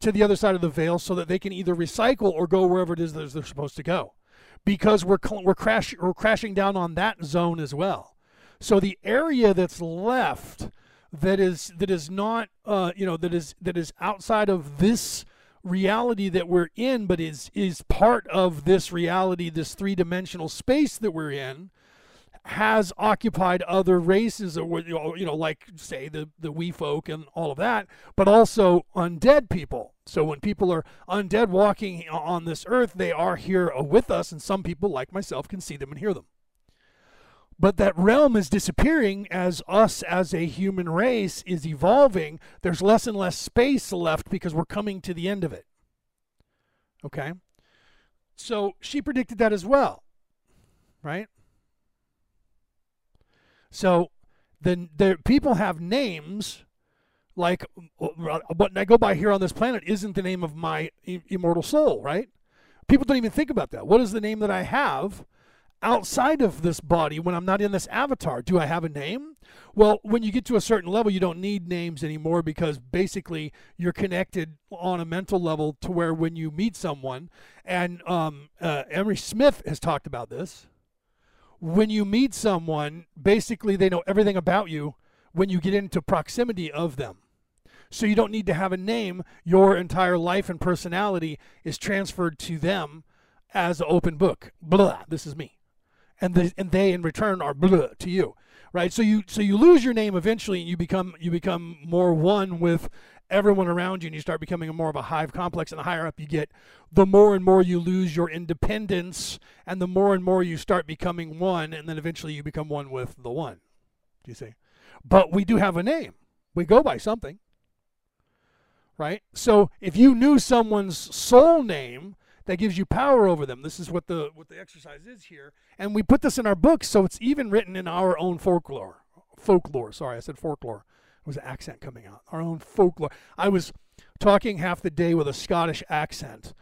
to the other side of the veil so that they can either recycle or go wherever it is that they're supposed to go. Because we're crashing down on that zone as well. So the area that's left that is not that is outside of this reality that we're in, but is part of this reality, this three-dimensional space that we're in, has occupied other races, or like say the wee folk and all of that, but also undead people. So when people are undead walking on this earth, they are here with us, and some people like myself can see them and hear them. But that realm is disappearing as us as a human race is evolving. There's less and less space left because we're coming to the end of it. Okay? So she predicted that as well, right? So then the people have names, like what I go by here on this planet isn't the name of my immortal soul, right? People don't even think about that. What is the name that I have outside of this body when I'm not in this avatar? Do I have a name? Well, when you get to a certain level, you don't need names anymore, because basically you're connected on a mental level to where when you meet someone, and Emery Smith has talked about this, when you meet someone, basically they know everything about you when you get into proximity of them. So you don't need to have a name. Your entire life and personality is transferred to them as an open book. Blah, this is me. And they in return are blah to you, right? So you lose your name eventually, and you become more one with everyone around you, and you start becoming more of a hive complex. And the higher up you get, the more and more you lose your independence, and more you start becoming one, and then eventually you become one with the one. Do you see? But we do have a name. We go by something, right? So if you knew someone's soul name, that gives you power over them. This is what the exercise is here. And we put this in our books, so it's even written in our own folklore. Folklore, sorry, I said folklore. It was an accent coming out. Our own folklore. I was talking half the day with a Scottish accent.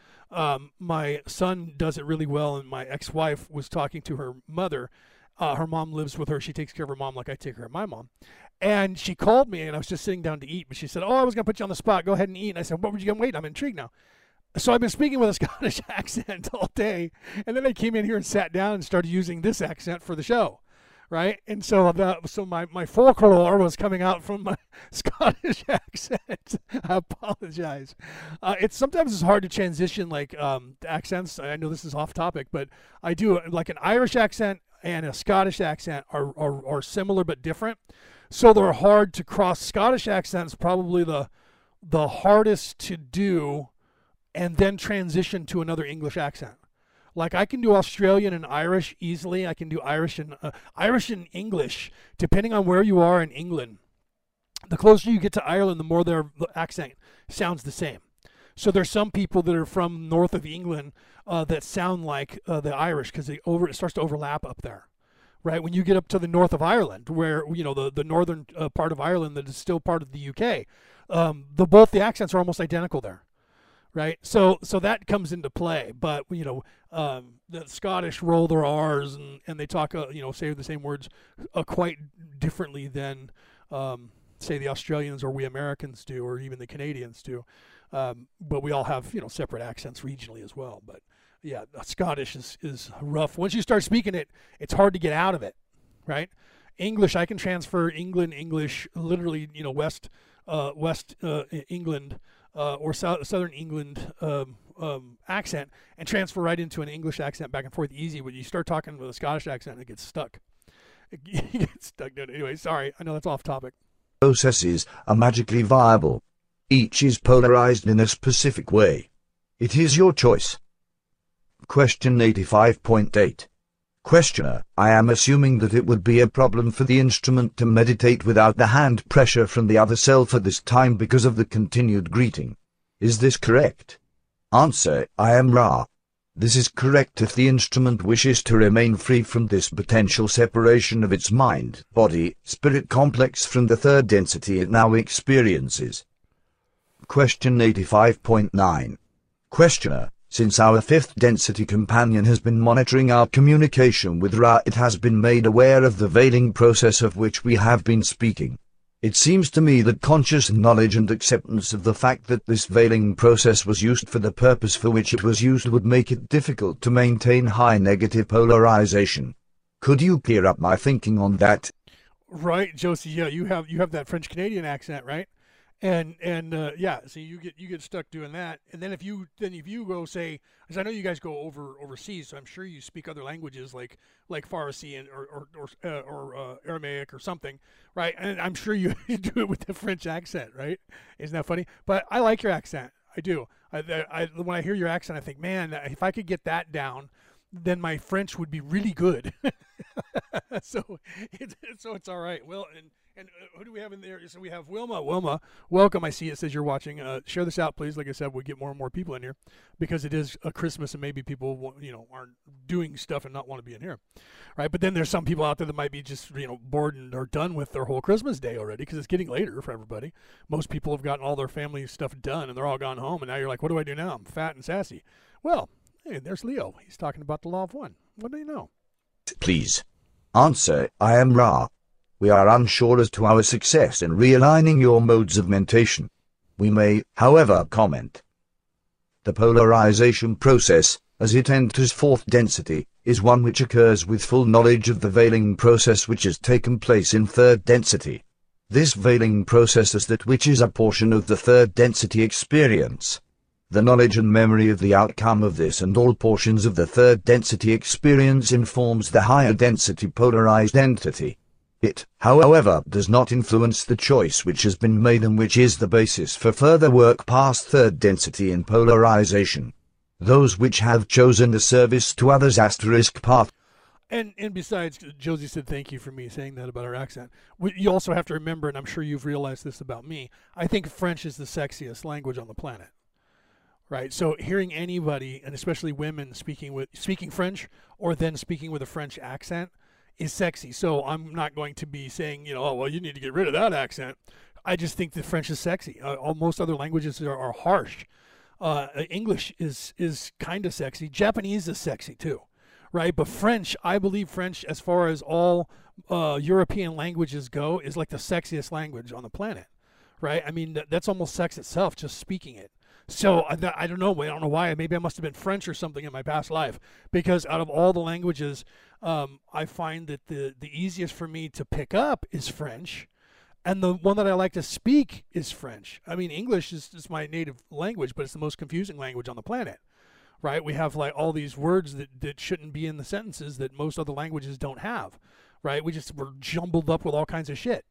My son does it really well, and my ex-wife was talking to her mother. Her mom lives with her. She takes care of her mom like I take care of my mom. And she called me, and I was just sitting down to eat, but she said, oh, I was going to put you on the spot. Go ahead and eat. And I said, what were you going to wait? I'm intrigued now. So I've been speaking with a Scottish accent all day, and then I came in here and sat down and started using this accent for the show, right? And so my folklore was coming out from my Scottish accent. I apologize. Sometimes it's hard to transition like accents. I know this is off topic, but I do like an Irish accent and a Scottish accent are similar but different. So they're hard to cross. Scottish accent's probably the hardest to do, and then transition to another English accent. Like I can do Australian and Irish easily. I can do Irish and English, depending on where you are in England. The closer you get to Ireland, the more their accent sounds the same. So there's some people that are from north of England that sound like the Irish, because it starts to overlap up there. Right? When you get up to the north of Ireland, where, you know, the northern part of Ireland that is still part of the UK, both the accents are almost identical there. Right, so that comes into play, but the Scottish roll their R's and they talk, say the same words quite differently than say the Australians or we Americans do, or even the Canadians do. But we all have separate accents regionally as well. But yeah, Scottish is rough. Once you start speaking it, it's hard to get out of it, right? English, I can transfer English, literally West England. Or Southern England accent, and transfer right into an English accent back and forth easy. When you start talking with a Scottish accent, it gets stuck. It gets stuck. Anyway, sorry. I know that's off topic. Processes are magically viable. Each is polarized in a specific way. It is your choice. Question 85.8. Questioner, I am assuming that it would be a problem for the instrument to meditate without the hand pressure from the other self at this time because of the continued greeting. Is this correct? Answer, I am Ra. This is correct if the instrument wishes to remain free from this potential separation of its mind, body, spirit complex from the third density it now experiences. Question 85.9. Questioner, since our fifth density companion has been monitoring our communication with Ra, it has been made aware of the veiling process of which we have been speaking. It seems to me that conscious knowledge and acceptance of the fact that this veiling process was used for the purpose for which it was used would make it difficult to maintain high negative polarization. Could you clear up my thinking on that? Right, Josie. Yeah, you have that French Canadian accent, right? And yeah, so you get stuck doing that. And then if you go, say, because I know you guys go overseas, so I'm sure you speak other languages like Farsi and or Aramaic or something, right? And I'm sure you do it with the French accent, right? Isn't that funny? But I like your accent. I do. When I hear your accent, I think, man, if I could get that down, then my French would be really good. so it's all right. Well, and who do we have in there? So we have Wilma. Wilma, welcome. I see it says you're watching. Share this out, please. Like I said, we get more and more people in here because it is a Christmas, and maybe people, you know, aren't doing stuff and not want to be in here, right? But then there's some people out there that might be just, you know, bored and are done with their whole Christmas day already because it's getting later for everybody. Most people have gotten all their family stuff done and they're all gone home, and now you're like, what do I do now? I'm fat and sassy. Well, hey, there's Leo. He's talking about the Law of One. What do you know? Please. Answer, I am Ra. We are unsure as to our success in realigning your modes of mentation. We may, however, comment. The polarization process, as it enters fourth density, is one which occurs with full knowledge of the veiling process which has taken place in third density. This veiling process is that which is a portion of the third density experience. The knowledge and memory of the outcome of this and all portions of the third density experience informs the higher density polarized entity. It, however, does not influence the choice which has been made and which is the basis for further work past third density in polarization. Those which have chosen the service to others asterisk path. And besides, Josie said thank you for me saying that about her accent. You also have to remember, and I'm sure you've realized this about me, I think French is the sexiest language on the planet. Right, so hearing anybody, and especially women, speaking French or then speaking with a French accent is sexy. So I'm not going to be saying, you know, oh, well, you need to get rid of that accent. I just think that French is sexy. Most other languages are harsh. English is kind of sexy. Japanese is sexy too, right? But French, I believe French, as far as all European languages go, is like the sexiest language on the planet, right? I mean, that's almost sex itself, just speaking it. So I don't know. I don't know why. Maybe I must have been French or something in my past life, because out of all the languages, I find that the easiest for me to pick up is French, and the one that I like to speak is French. I mean, English is my native language, but it's the most confusing language on the planet, right? We have like all these words that shouldn't be in the sentences that most other languages don't have, right? We're jumbled up with all kinds of shit.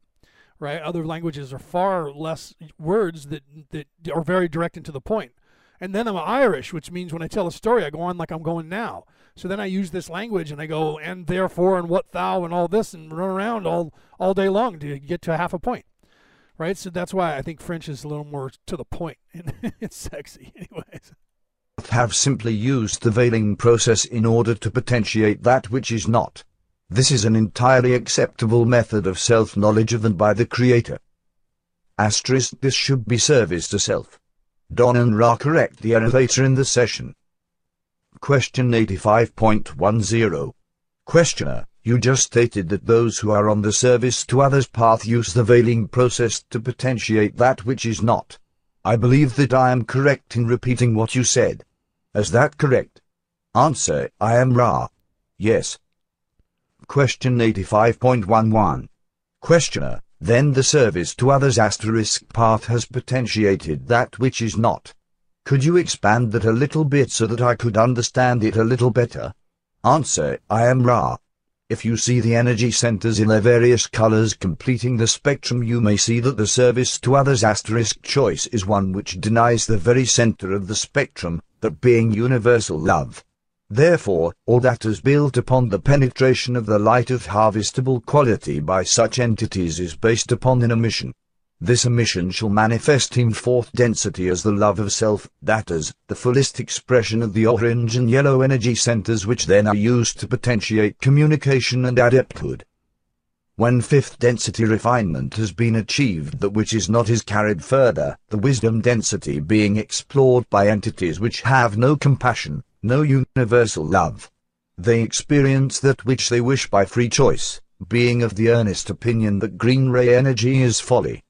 Right, other languages are far less words that are very direct and to the point. And then I'm Irish, which means when I tell a story, I go on like I'm going now. So then I use this language and I go, and therefore, and what thou, and all this, and run around all day long to get to half a point. Right, so that's why I think French is a little more to the point, and it's sexy, anyways. Have simply used the veiling process in order to potentiate that which is not. This is an entirely acceptable method of self-knowledge of and by the Creator. Asterisk, this should be service to self. Don and Ra correct the error later in the session. Question 85.10. Questioner, you just stated that those who are on the service to others path use the veiling process to potentiate that which is not. I believe that I am correct in repeating what you said. Is that correct? Answer, I am Ra. Yes. Question 85.11. Questioner, then the service to others asterisk path has potentiated that which is not. Could you expand that a little bit so that I could understand it a little better? Answer, I am Ra. If you see the energy centers in their various colors completing the spectrum, you may see that the service to others asterisk choice is one which denies the very center of the spectrum, that being universal love. Therefore, all that is built upon the penetration of the light of harvestable quality by such entities is based upon an omission. This omission shall manifest in fourth density as the love of self, that is, the fullest expression of the orange and yellow energy centers which then are used to potentiate communication and adepthood. When fifth density refinement has been achieved, that which is not is carried further, the wisdom density being explored by entities which have no compassion, no universal love. They experience that which they wish by free choice, being of the earnest opinion that green ray energy is folly.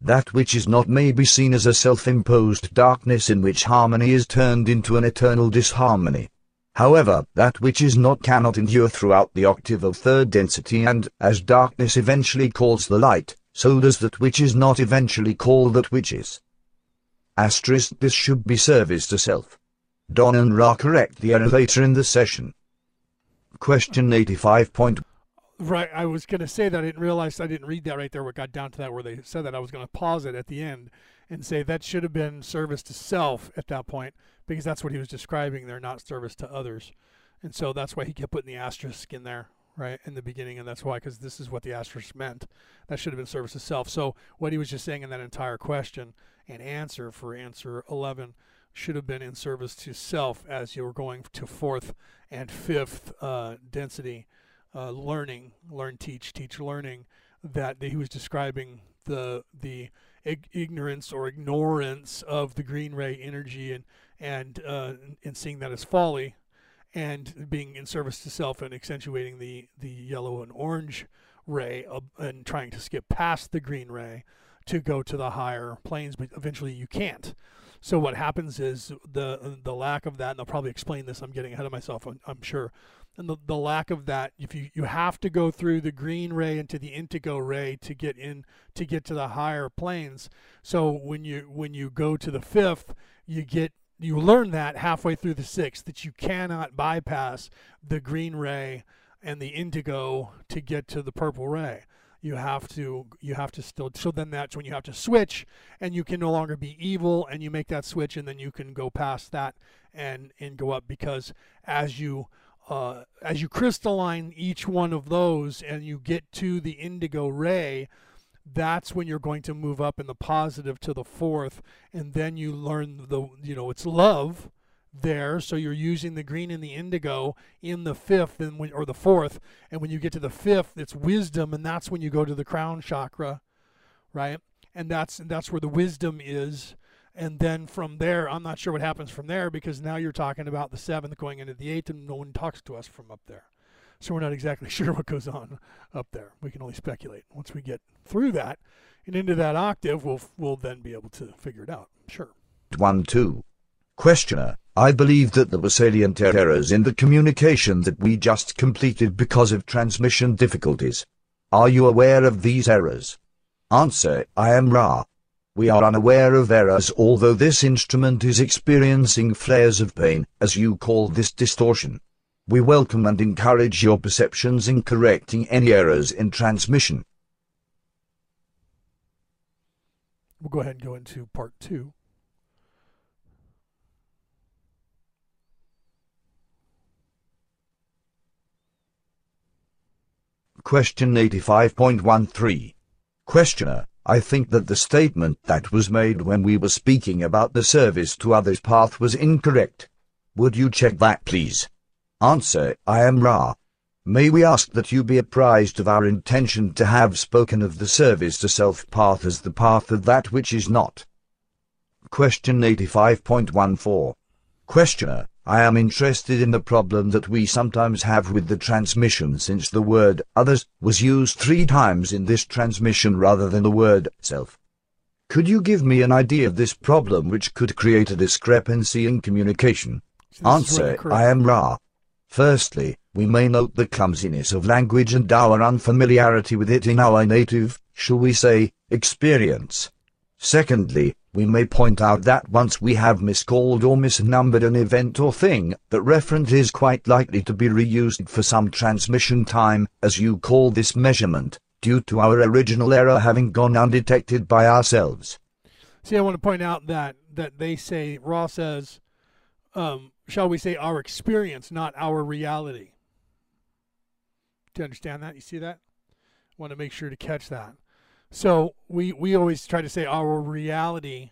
That which is not may be seen as a self-imposed darkness in which harmony is turned into an eternal disharmony. However, that which is not cannot endure throughout the octave of third density, and, as darkness eventually calls the light, so does that which is not eventually call that which is. * This should be service to self. Don and Ra correct the error later in the session. Question 85. Right, I was going to say that I didn't realize I didn't read that right there. What got down to that where they said that, I was going to pause it at the end and say that should have been service to self at that point, because that's what he was describing there, not service to others. And so that's why he kept putting the asterisk in there, right, in the beginning, and that's why, because this is what the asterisk meant. That should have been service to self. So what he was just saying in that entire question and answer for answer 11 should have been in service to self as you were going to fourth and fifth density. Learning, learn, teach, learning, that he was describing the ignorance or ignorance of the green ray energy and seeing that as folly, and being in service to self and accentuating the yellow and orange ray and trying to skip past the green ray to go to the higher planes, but eventually you can't. So what happens is the lack of that, and I'll probably explain this, I'm getting ahead of myself, I'm sure. And the lack of that, if you have to go through the green ray into the indigo ray to get in, to get to the higher planes. So when you go to the fifth, you learn that halfway through the sixth, that you cannot bypass the green ray and the indigo to get to the purple ray. You have to still, so then that's when you have to switch, and you can no longer be evil, and you make that switch, and then you can go past that and go up, because as you crystalline each one of those and you get to the indigo ray, that's when you're going to move up in the positive to the fourth, and then you learn it's love there. So you're using the green and the indigo in the fifth or the fourth, and when you get to the fifth, it's wisdom, and that's when you go to the crown chakra, right? And that's where the wisdom is. And then from there, I'm not sure what happens from there, because now you're talking about the seventh going into the eighth, and no one talks to us from up there. So we're not exactly sure what goes on up there. We can only speculate. Once we get through that and into that octave, we'll then be able to figure it out. Sure. 12. Questioner, I believe that there were salient errors in the communication that we just completed because of transmission difficulties. Are you aware of these errors? Answer, I am Ra. We are unaware of errors, although this instrument is experiencing flares of pain, as you call this distortion. We welcome and encourage your perceptions in correcting any errors in transmission. We'll go ahead and go into part 2. Question 85.13. Questioner, I think that the statement that was made when we were speaking about the service to others path was incorrect. Would you check that, please? Answer, I am Ra. May we ask that you be apprised of our intention to have spoken of the service to self path as the path of that which is not. Question 85.14. Questioner, I am interested in the problem that we sometimes have with the transmission, since the word others was used 3 times in this transmission rather than the word self. Could you give me an idea of this problem which could create a discrepancy in communication? Answer, I am Ra. Firstly, we may note the clumsiness of language and our unfamiliarity with it in our native, shall we say, experience. Secondly, we may point out that once we have miscalled or misnumbered an event or thing, that reference is quite likely to be reused for some transmission time, as you call this measurement, due to our original error having gone undetected by ourselves. See, I want to point out that they say, Ra says, shall we say, our experience, not our reality. Do you understand that? You see that? I want to make sure to catch that. So we always try to say our reality,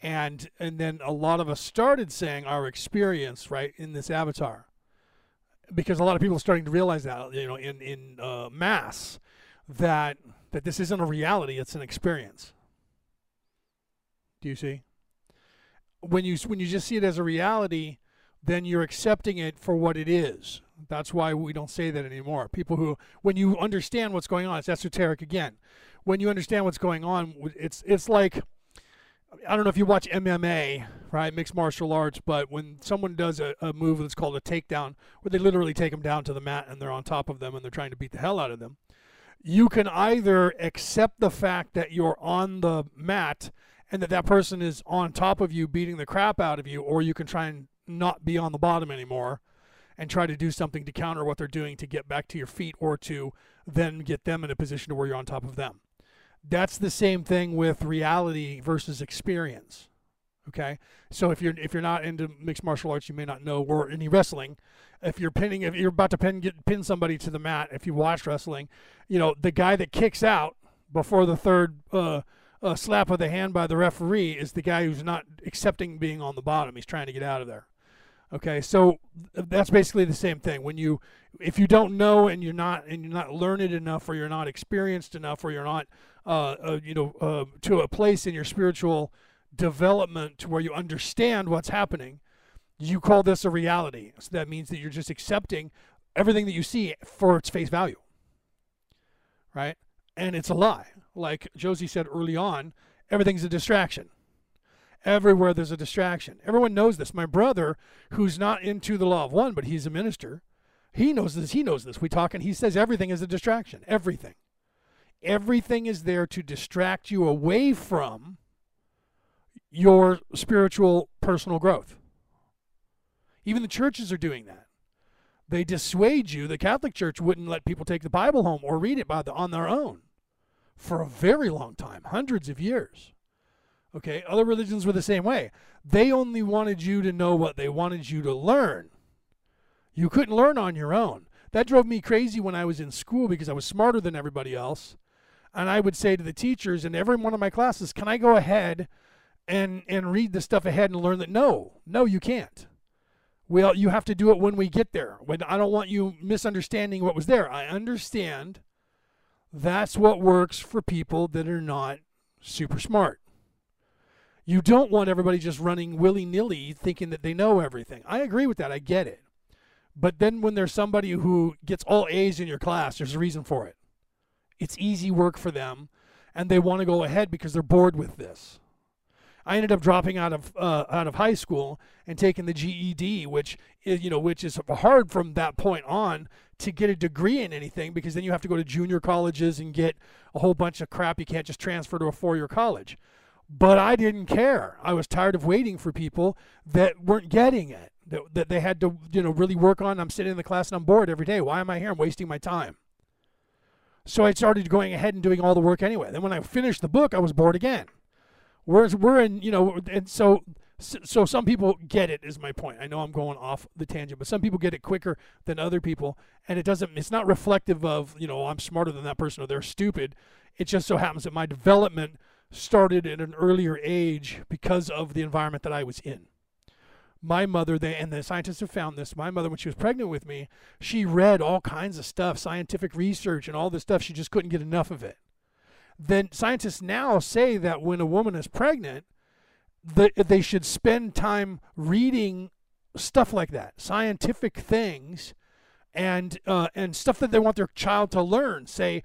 and then a lot of us started saying our experience, right, in this avatar. because a lot of people are starting to realize that, you know, in mass, that this isn't a reality, it's an experience. Do you see? When you just see it as a reality, then you're accepting it for what it is. That's why we don't say that anymore. People who, when you understand what's going on, it's esoteric again. When you understand what's going on, it's like, I don't know if you watch MMA, right, mixed martial arts, but when someone does a move that's called a takedown, where they literally take them down to the mat and they're on top of them and they're trying to beat the hell out of them, you can either accept the fact that you're on the mat and that person is on top of you beating the crap out of you, or you can try and not be on the bottom anymore and try to do something to counter what they're doing to get back to your feet, or to then get them in a position to where you're on top of them. That's the same thing with reality versus experience. Okay, so if you're not into mixed martial arts, you may not know, or any wrestling. If you're about to pin somebody to the mat, if you watch wrestling, you know the guy that kicks out before the third slap of the hand by the referee is the guy who's not accepting being on the bottom. He's trying to get out of there. Okay, so that's basically the same thing. If you don't know, and you're not learned enough, or you're not experienced enough, or you're not to a place in your spiritual development to where you understand what's happening, you call this a reality. So that means that you're just accepting everything that you see for its face value, right? And it's a lie. Like Josie said early on, everything's a distraction. Everywhere there's a distraction. Everyone knows this. My brother, who's not into the Law of One, but he's a minister, he knows this. He knows this. We talk, and he says everything is a distraction. Everything. Everything is there to distract you away from your spiritual personal growth. Even the churches are doing that. They dissuade you. The Catholic Church wouldn't let people take the Bible home or read it on their own for a very long time, hundreds of years. Okay, other religions were the same way. They only wanted you to know what they wanted you to learn. You couldn't learn on your own. That drove me crazy when I was in school, because I was smarter than everybody else. And I would say to the teachers in every one of my classes, can I go ahead and read the stuff ahead and learn that? No, you can't. Well, you have to do it when we get there. When I don't want you misunderstanding what was there. I understand that's what works for people that are not super smart. You don't want everybody just running willy-nilly thinking that they know everything. I agree with that. I get it. But then when there's somebody who gets all A's in your class, there's a reason for it. It's easy work for them, and they want to go ahead because they're bored with this. I ended up dropping out of high school and taking the GED, which is hard from that point on to get a degree in anything, because then you have to go to junior colleges and get a whole bunch of crap. You can't just transfer to a four-year college. But I didn't care. I was tired of waiting for people that weren't getting it, that they had to really work on. I'm sitting in the class and I'm bored every day. Why am I here? I'm wasting my time. So I started going ahead and doing all the work anyway. Then when I finished the book, I was bored again. So some people get it, is my point. I know I'm going off the tangent, but some people get it quicker than other people, and it's not reflective of, I'm smarter than that person or they're stupid. It just so happens that my development started at an earlier age because of the environment that I was in. My mother, and the scientists have found this, my mother, when she was pregnant with me, she read all kinds of stuff, scientific research and all this stuff. She just couldn't get enough of it. Then scientists now say that when a woman is pregnant, that they should spend time reading stuff like that, scientific things, and stuff that they want their child to learn, say,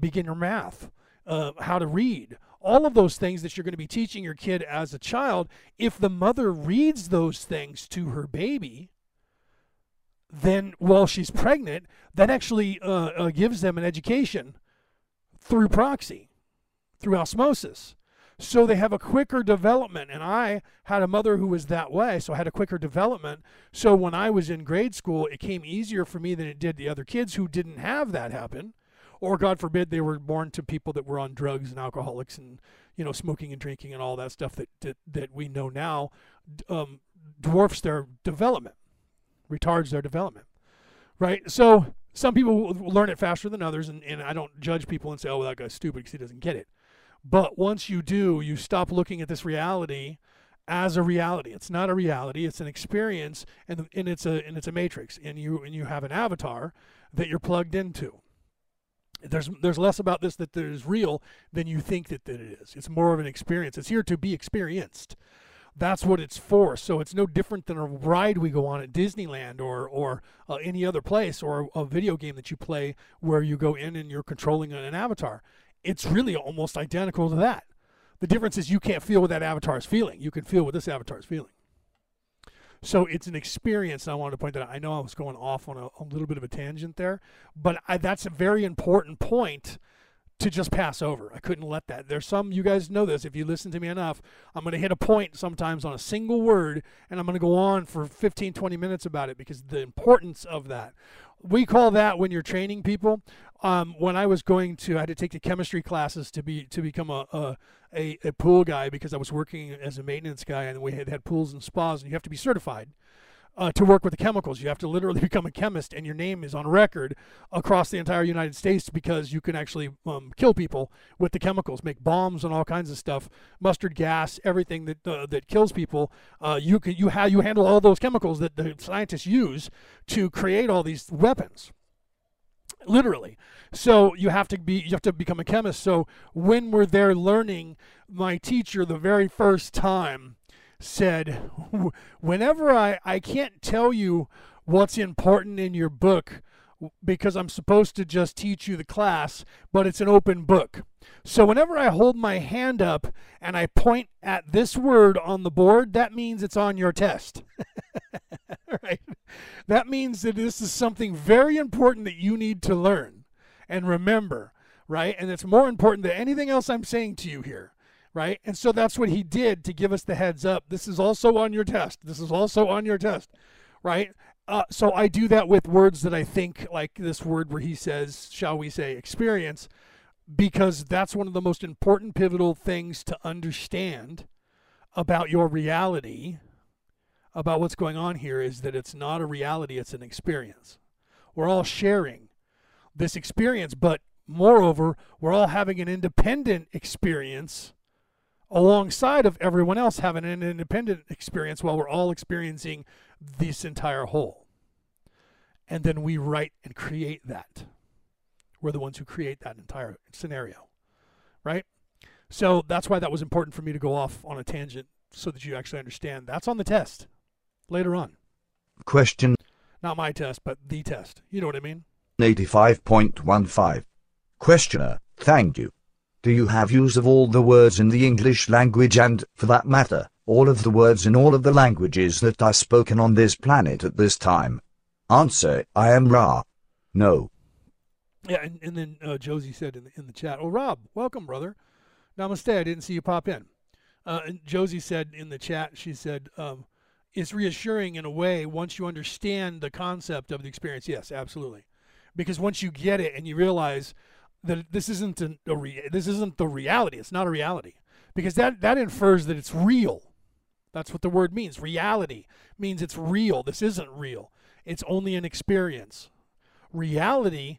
beginner math, how to read, all of those things that you're going to be teaching your kid as a child. If the mother reads those things to her baby, then while she's pregnant, that actually gives them an education through proxy, through osmosis. So they have a quicker development. And I had a mother who was that way, so I had a quicker development. So when I was in grade school, it came easier for me than it did the other kids who didn't have that happen. Or, God forbid, they were born to people that were on drugs and alcoholics and, smoking and drinking and all that stuff that we know now dwarfs their development, retards their development, right? So some people learn it faster than others, and I don't judge people and say, oh, well, that guy's stupid because he doesn't get it. But once you do, you stop looking at this reality as a reality. It's not a reality, it's an experience, and it's a matrix, and you have an avatar that you're plugged into. There's less about this that is real than you think that it is. It's more of an experience. It's here to be experienced. That's what it's for. So it's no different than a ride we go on at Disneyland or any other place, or a video game that you play where you go in and you're controlling an avatar. It's really almost identical to that. The difference is you can't feel what that avatar is feeling. You can feel what this avatar is feeling. So it's an experience, and I wanted to point that out. I know I was going off on a little bit of a tangent there, but that's a very important point to just pass over. I couldn't let that. There's some, you guys know this, if you listen to me enough, I'm going to hit a point sometimes on a single word, and I'm going to go on for 15, 20 minutes about it, because the importance of that. We call that, when you're training people, when I was going to, I had to take the chemistry classes to become a pool guy, because I was working as a maintenance guy, and we had pools and spas, and you have to be certified to work with the chemicals. You have to literally become a chemist, and your name is on record across the entire United States, because you can actually kill people with the chemicals, make bombs and all kinds of stuff, mustard gas, everything that kills people. You handle all those chemicals that the scientists use to create all these weapons. Literally. So you have to become a chemist. So when we're there learning, my teacher the very first time said, whenever I can't tell you what's important in your book, because I'm supposed to just teach you the class, but it's an open book. So whenever I hold my hand up and I point at this word on the board, that means it's on your test. Right? That means that this is something very important that you need to learn and remember, right? And it's more important than anything else I'm saying to you here. Right? And so that's what he did, to give us the heads up. This is also on your test. This is also on your test. Right? So I do that with words that I think, like this word where he says, shall we say, experience, because that's one of the most important pivotal things to understand about your reality, about what's going on here, is that it's not a reality, it's an experience. We're all sharing this experience, but moreover, we're all having an independent experience alongside of everyone else having an independent experience, while we're all experiencing this entire whole. And then we write and create that. We're the ones who create that entire scenario, right? So that's why that was important for me to go off on a tangent, so that you actually understand that's on the test later on. Question. Not my test, but the test. You know what I mean? 85.15. Questioner, thank you. Do you have use of all the words in the English language, and, for that matter, all of the words in all of the languages that are spoken on this planet at this time? Answer, I am Ra. No. Yeah, and then Josie said in the chat, oh, Rob, welcome, brother. Namaste, I didn't see you pop in. And Josie said in the chat, she said, it's reassuring in a way once you understand the concept of the experience. Yes, absolutely. Because once you get it and you realize that this isn't the reality. It's not a reality, because that infers that it's real. That's what the word means. Reality means it's real. This isn't real. It's only an experience. Reality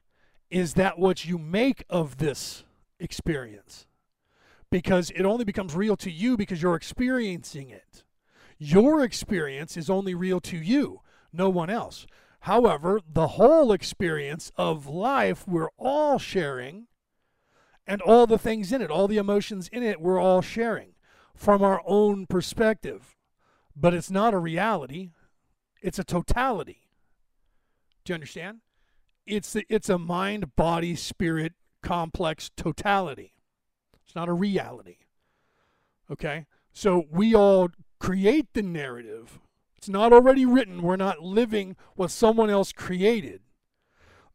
is that what you make of this experience, because it only becomes real to you because you're experiencing it. Your experience is only real to you, no one else. However, the whole experience of life we're all sharing, and all the things in it, all the emotions in it, we're all sharing from our own perspective. But it's not a reality. It's a totality. Do you understand? It's a mind, body, spirit, complex totality. It's not a reality. Okay? So we all create the narrative. It's not already written. We're not living what someone else created.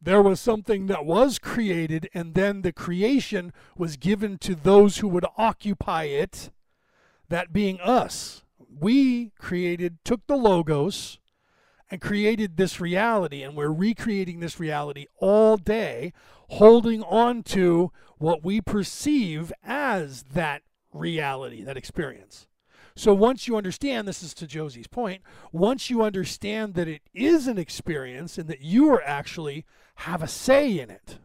There was something that was created, and then the creation was given to those who would occupy it, that being us. We created, took the logos, and created this reality, and we're recreating this reality all day, holding on to what we perceive as that reality, that experience. So once you understand, this is to Josie's point, once you understand that it is an experience and that you are actually have a say in it,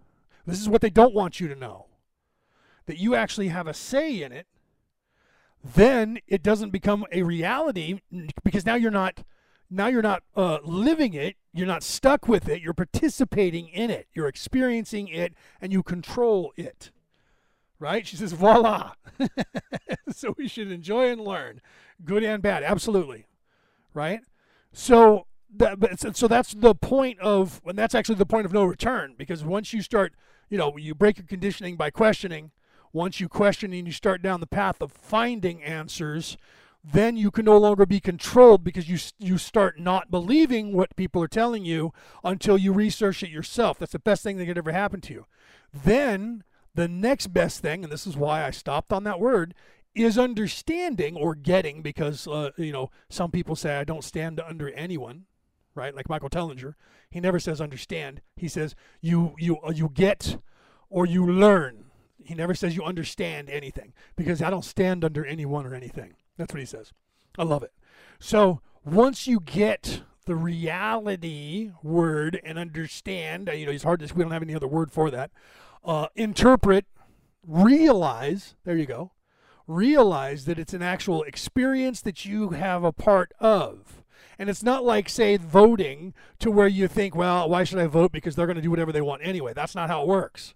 this is what they don't want you to know, that you actually have a say in it, then it doesn't become a reality, because now you're not living it. You're not stuck with it. You're participating in it. You're experiencing it, and you control it. Right? She says, voila. So we should enjoy and learn, good and bad. Absolutely. Right? So that's the point of, and that's actually the point of no return, because once you start, you break your conditioning by questioning. Once you question and you start down the path of finding answers, then you can no longer be controlled, because you start not believing what people are telling you until you research it yourself. That's the best thing that could ever happen to you. Then the next best thing, and this is why I stopped on that word, is understanding, or getting, because, some people say, I don't stand under anyone, right? Like Michael Tellinger, he never says understand. He says you get or you learn. He never says you understand anything, because I don't stand under anyone or anything. That's what he says. I love it. So once you get the reality word and understand, it's hard to, we don't have any other word for that. Interpret, realize, there you go. Realize that it's an actual experience that you have a part of. And it's not like, say, voting, to where you think, well, why should I vote? Because they're going to do whatever they want anyway. That's not how it works.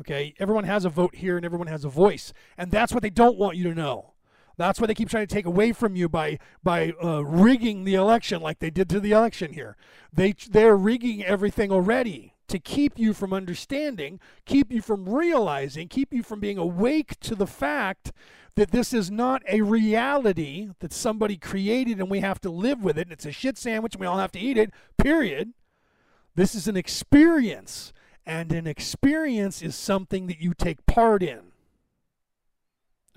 Okay, everyone has a vote here, and everyone has a voice, and that's what they don't want you to know. That's what they keep trying to take away from you by rigging the election, like they did to the election here. They're rigging everything already to keep you from understanding, keep you from realizing, keep you from being awake to the fact that this is not a reality that somebody created and we have to live with it, and it's a shit sandwich and we all have to eat it, period. This is an experience. And an experience is something that you take part in.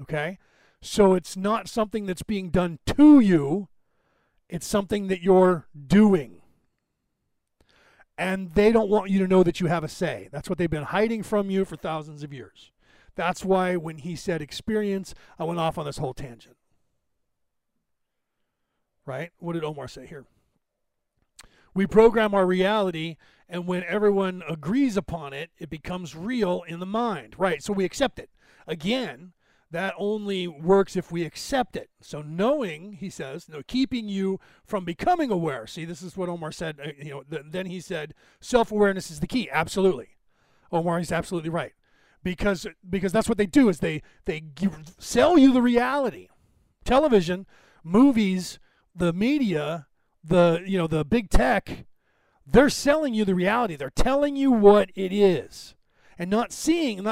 Okay? So it's not something that's being done to you. It's something that you're doing. And they don't want you to know that you have a say. That's what they've been hiding from you for thousands of years. That's why when he said experience, I went off on this whole tangent. Right? What did Omar say here? We program our reality, and when everyone agrees upon it, it becomes real in the mind. Right, so we accept it. Again, that only works if we accept it. So knowing, he says, keeping you from becoming aware. See, this is what Omar said. Then he said, self-awareness is the key. Absolutely. Omar is absolutely right. Because that's what they do, is they sell you the reality. Television, movies, the media, the big tech, they're selling you the reality. They're telling you what it is and not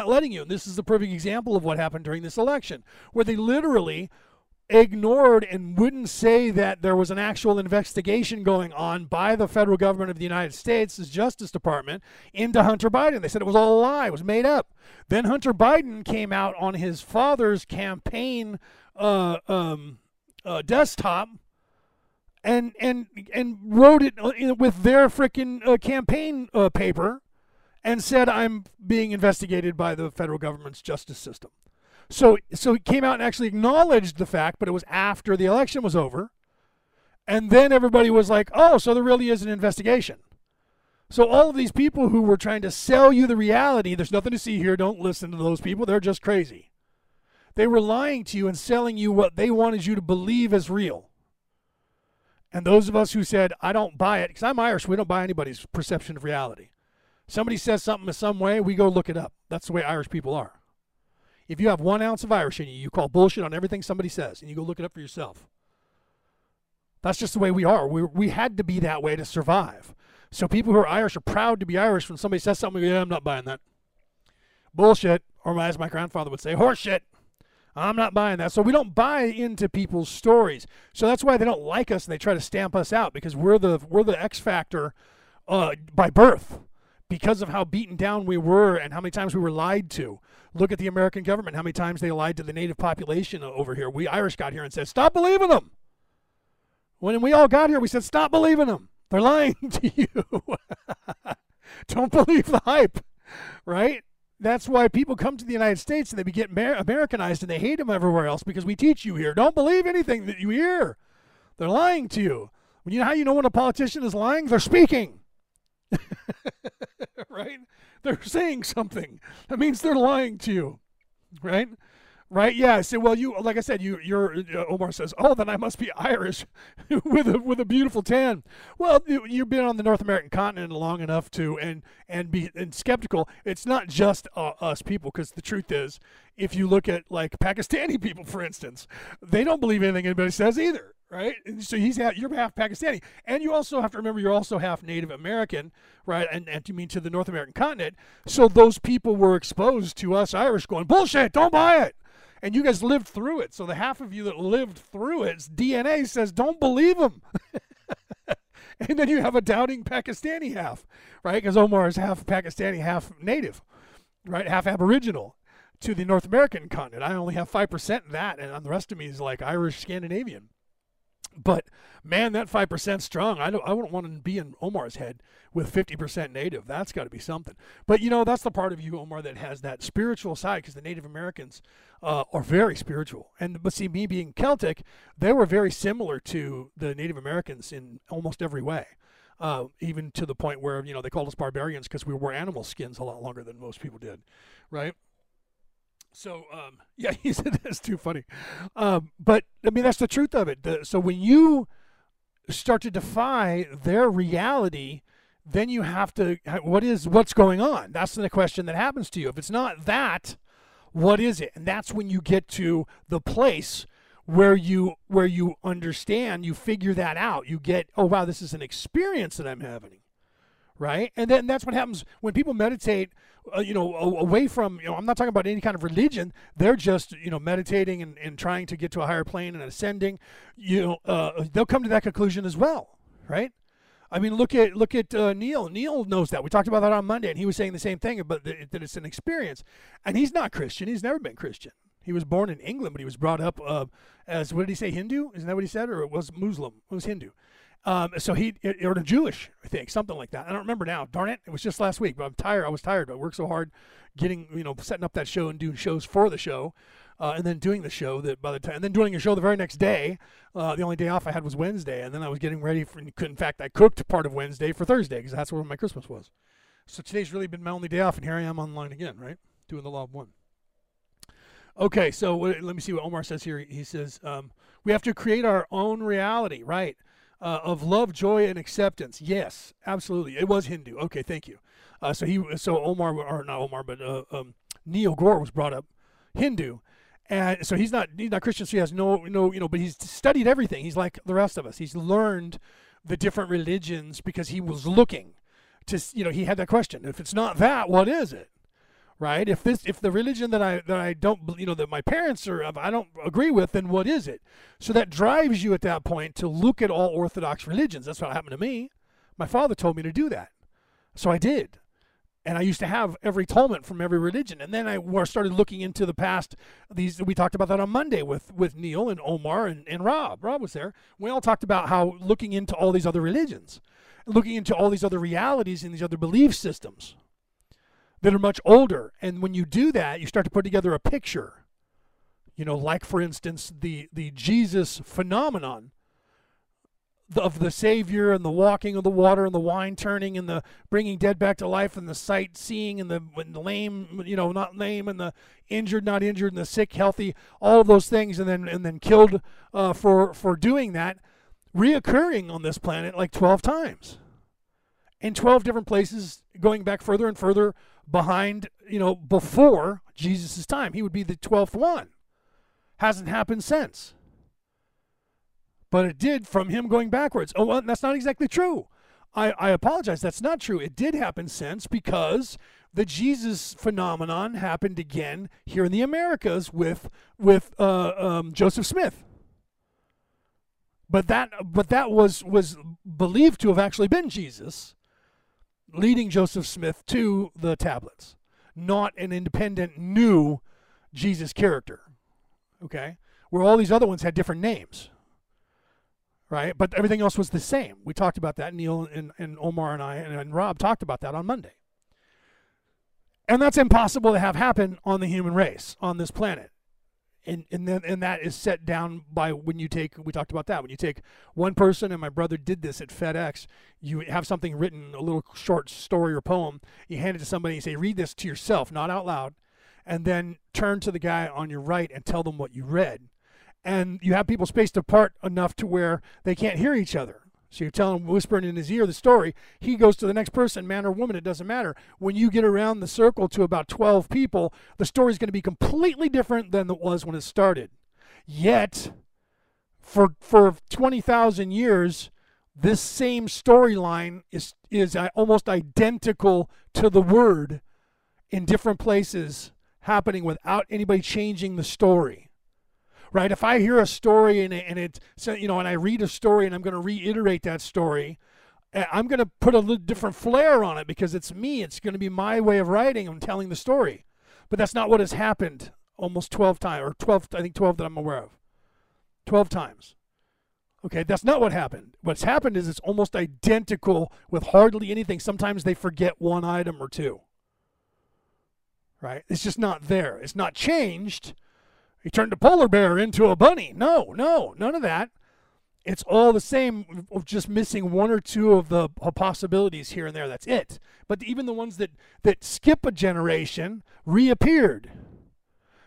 letting you. And this is the perfect example of what happened during this election, where they literally ignored and wouldn't say that there was an actual investigation going on by the federal government of the United States, his Justice Department, into Hunter Biden. They said it was all a lie. It was made up. Then Hunter Biden came out on his father's campaign desktop and wrote it with their freaking campaign paper, and said, I'm being investigated by the federal government's justice system. So it came out and actually acknowledged the fact, but it was after the election was over. And then everybody was like, oh, so there really is an investigation. So all of these people who were trying to sell you the reality, there's nothing to see here, don't listen to those people, they're just crazy. They were lying to you and selling you what they wanted you to believe as real. And those of us who said, I don't buy it, because I'm Irish, we don't buy anybody's perception of reality. Somebody says something in some way, we go look it up. That's the way Irish people are. If you have 1 ounce of Irish in you, you call bullshit on everything somebody says, and you go look it up for yourself. That's just the way we are. We had to be that way to survive. So people who are Irish are proud to be Irish. When somebody says something, we go, yeah, I'm not buying that. Bullshit, or as my grandfather would say, horseshit. I'm not buying that. So we don't buy into people's stories. So that's why they don't like us and they try to stamp us out, because we're the X factor by birth, because of how beaten down we were and how many times we were lied to. Look at the American government, how many times they lied to the native population over here. We Irish got here and said, stop believing them. When we all got here, we said, stop believing them. They're lying to you. Don't believe the hype, right? That's why people come to the United States and they get Americanized and they hate them everywhere else, because we teach you here. Don't believe anything that you hear. They're lying to you. You know how you know when a politician is lying? They're speaking. Right? They're saying something. That means they're lying to you. Right? Right? Yeah. So, well, you, like I said, Omar says, oh, then I must be Irish with a beautiful tan. Well, you've been on the North American continent long enough to, and be skeptical. It's not just us people, because the truth is, if you look at like Pakistani people, for instance, they don't believe anything anybody says either. Right? And so you're half Pakistani. And you also have to remember you're also half Native American, right? And you mean to the North American continent. So those people were exposed to us Irish going, bullshit, don't buy it. And you guys lived through it. So the half of you that lived through it, DNA says don't believe them. And then you have a doubting Pakistani half, right? Because Omar is half Pakistani, half Native, right? Half Aboriginal to the North American continent. I only have 5% of that, and the rest of me is like Irish Scandinavian. But man, that 5% strong. I wouldn't want to be in Omar's head with 50% Native. That's got to be something. But you know, that's the part of you, Omar, that has that spiritual side, because the Native Americans are very spiritual. And but see, me being Celtic, they were very similar to the Native Americans in almost every way. Even to the point where, you know, they called us barbarians because we wore animal skins a lot longer than most people did, right? So, yeah, he said that's too funny. But, I mean, that's the truth of it. So when you start to defy their reality, then you have to, what's going on? That's the question that happens to you. If it's not that, what is it? And that's when you get to the place where you understand, you figure that out. You get, oh, wow, this is an experience that I'm having. Right? And then that's what happens when people meditate, you know, away from, you know, I'm not talking about any kind of religion. They're just, you know, meditating and trying to get to a higher plane and ascending, you know, they'll come to that conclusion as well. Right? I mean, look at Neil. Neil knows that. We talked about that on Monday, and he was saying the same thing about that it's an experience. And he's not Christian. He's never been Christian. He was born in England, but he was brought up as, what did he say, Hindu? Isn't that what he said? Or it was Muslim. It was Hindu. So he, or Jewish, I think, something like that. I don't remember now. Darn it. It was just last week, but I'm tired. I was tired. I worked so hard getting, you know, setting up that show and doing shows for the show, and then doing the show that by the time, and then doing a show the very next day. The only day off I had was Wednesday. And then I was getting ready for, in fact, I cooked part of Wednesday for Thursday because that's where my Christmas was. So today's really been my only day off, and here I am online again, right? Doing the Law of One. Okay. So let me see what Omar says here. He says, we have to create our own reality, right? Of love, joy, and acceptance. Yes, absolutely. It was Hindu. Okay, thank you. So Omar, or not Omar, but Neil Gore was brought up Hindu, and so he's not Christian. So he has no, you know, but he's studied everything. He's like the rest of us. He's learned the different religions because he was looking to, you know, he had that question. If it's not that, what is it? Right? If the religion that I don't, you know, that my parents are of, I don't agree with, then what is it? So that drives you at that point to look at all Orthodox religions. That's what happened to me. My father told me to do that. So I did. And I used to have every Talmud from every religion. And then I started looking into the past. These, we talked about that on Monday with Neil and Omar and Rob. Rob was there. We all talked about how looking into all these other religions, looking into all these other realities and these other belief systems that are much older. And when you do that, you start to put together a picture, you know, like for instance, the Jesus phenomenon of the Savior and the walking of the water and the wine turning and the bringing dead back to life and the sightseeing and the lame, you know, not lame, and the injured, not injured, and the sick, healthy, all of those things. And then killed for doing that, reoccurring on this planet like 12 times in 12 different places, going back further and further behind, you know, before Jesus' time. He would be the 12th one. Hasn't happened since. But it did from him going backwards. Oh, well, that's not exactly true. I apologize. That's not true. It did happen since, because the Jesus phenomenon happened again here in the Americas with Joseph Smith. But that was believed to have actually been Jesus leading Joseph Smith to the tablets, not an independent new Jesus character, okay? Where all these other ones had different names, right? But everything else was the same. We talked about that. Neil and Omar and I and Rob talked about that on Monday. And that's impossible to have happen on the human race, on this planet. And that is set down by when you take, we talked about that, when you take one person, and my brother did this at FedEx, you have something written, a little short story or poem, you hand it to somebody and say, read this to yourself, not out loud, and then turn to the guy on your right and tell them what you read. And you have people spaced apart enough to where they can't hear each other. So you're telling him, whispering in his ear the story. He goes to the next person, man or woman, it doesn't matter. When you get around the circle to about 12 people, the story's going to be completely different than it was when it started. Yet, for 20,000 years, this same storyline is almost identical to the word in different places, happening without anybody changing the story. Right? If I hear a story and I read a story and I'm going to reiterate that story, I'm going to put a little different flair on it because it's me. It's going to be my way of writing and telling the story. But that's not what has happened almost 12 times, or 12, I think 12 that I'm aware of. 12 times. Okay, that's not what happened. What's happened is it's almost identical with hardly anything. Sometimes they forget one item or two. Right? It's just not there. It's not changed. He turned a polar bear into a bunny. No, none of that. It's all the same, just missing one or two of the possibilities here and there. That's it. But even the ones that skip a generation reappeared.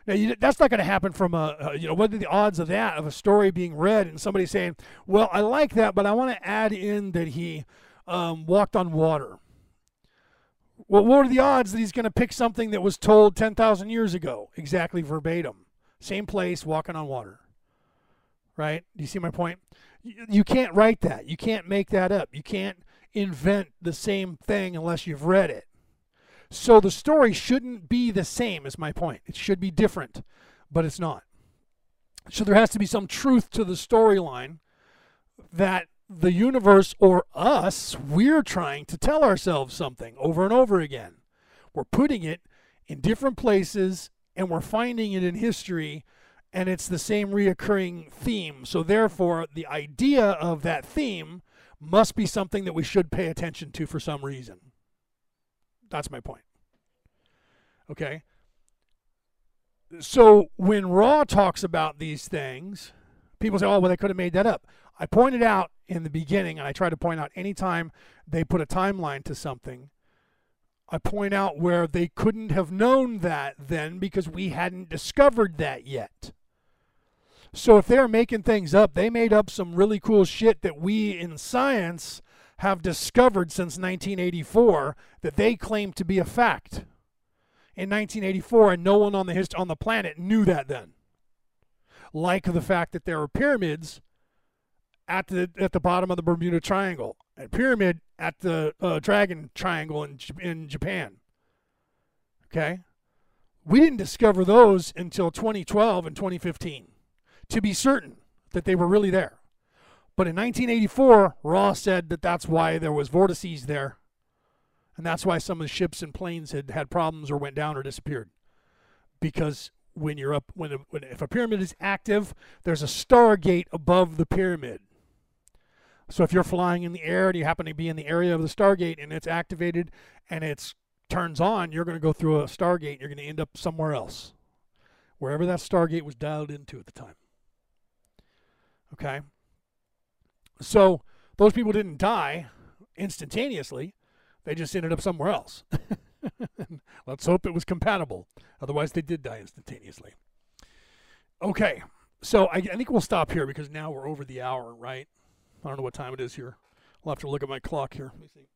Now, that's not going to happen from what are the odds of that, of a story being read and somebody saying, well, I like that, but I want to add in that he walked on water. Well, what are the odds that he's going to pick something that was told 10,000 years ago, exactly verbatim? Same place, walking on water, right? Do you see my point? You can't write that. You can't make that up. You can't invent the same thing unless you've read it. So the story shouldn't be the same, is my point. It should be different, but it's not. So there has to be some truth to the storyline that the universe or us, we're trying to tell ourselves something over and over again. We're putting it in different places, and we're finding it in history, and it's the same reoccurring theme. So therefore, the idea of that theme must be something that we should pay attention to for some reason. That's my point. Okay? So when Ra talks about these things, people say, oh, well, they could have made that up. I pointed out in the beginning, and I try to point out any time they put a timeline to something, I point out where they couldn't have known that then because we hadn't discovered that yet. So if they're making things up, they made up some really cool shit that we in science have discovered since 1984 that they claim to be a fact in 1984, and no one on the planet knew that then. Like the fact that there were pyramids at the bottom of the Bermuda Triangle, a pyramid at the Dragon Triangle in Japan. Okay? We didn't discover those until 2012 and 2015 to be certain that they were really there. But in 1984, Ra said that's why there was vortices there, and that's why some of the ships and planes had problems or went down or disappeared. Because when you're up, if a pyramid is active, there's a stargate above the pyramid. So if you're flying in the air and you happen to be in the area of the stargate and it's activated and it turns on, you're going to go through a stargate and you're going to end up somewhere else, wherever that stargate was dialed into at the time. Okay? So those people didn't die instantaneously. They just ended up somewhere else. Let's hope it was compatible. Otherwise, they did die instantaneously. Okay. So I think we'll stop here because now we're over the hour, right? I don't know what time it is here. I'll have to look at my clock here. Let me see.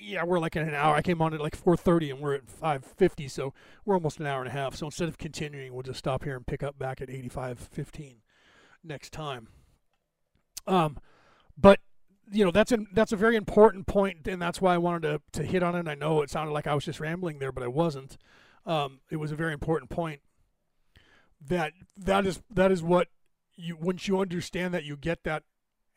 Yeah, we're like in an hour. I came on at like 4:30 and we're at 5:50, so we're almost an hour and a half. So instead of continuing, we'll just stop here and pick up back at 85:15 next time. But you know, that's a very important point, and that's why I wanted to hit on it. I know it sounded like I was just rambling there, but I wasn't. It was a very important point. That is what. Once you understand that, you get that,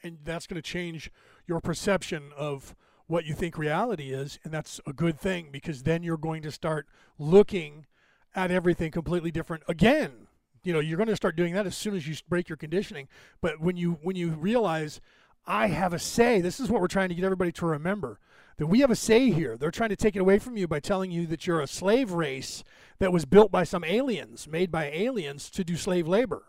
and that's going to change your perception of what you think reality is, and that's a good thing because then you're going to start looking at everything completely different again. You know, you're going to start doing that as soon as you break your conditioning. But when you realize I have a say, this is what we're trying to get everybody to remember, that we have a say here. They're trying to take it away from you by telling you that you're a slave race that was built by some aliens, made by aliens to do slave labor.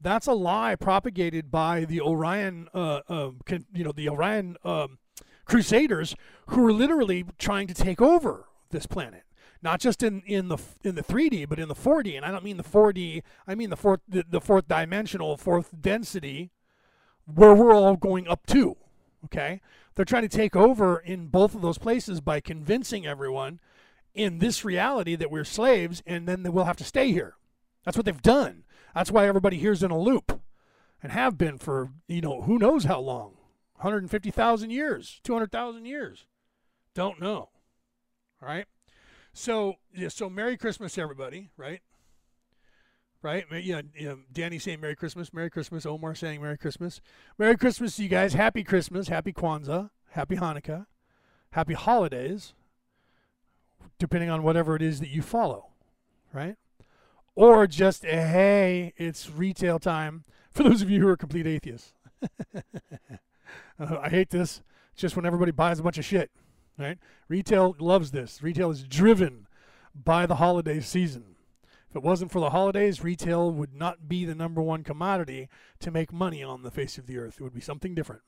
That's a lie propagated by the Orion, the Orion crusaders, who are literally trying to take over this planet, not just in the 3D, but in the 4D. And I don't mean the 4D, I mean the fourth dimensional, fourth density, where we're all going up to. Okay, they're trying to take over in both of those places by convincing everyone in this reality that we're slaves, and then we'll have to stay here. That's what they've done. That's why everybody here's in a loop, and have been for, you know, who knows how long, 150,000 years, 200,000 years. Don't know. All right. So, yeah, so Merry Christmas, everybody, right? Right? Yeah, yeah, Danny saying Merry Christmas, Merry Christmas. Omar saying Merry Christmas. Merry Christmas to you guys. Happy Christmas. Happy Kwanzaa. Happy Hanukkah. Happy holidays, depending on whatever it is that you follow, right? Or just, hey, it's retail time for those of you who are complete atheists. I hate this. It's just when everybody buys a bunch of shit. Right? Retail loves this. Retail is driven by the holiday season. If it wasn't for the holidays, retail would not be the number one commodity to make money on the face of the earth. It would be something different.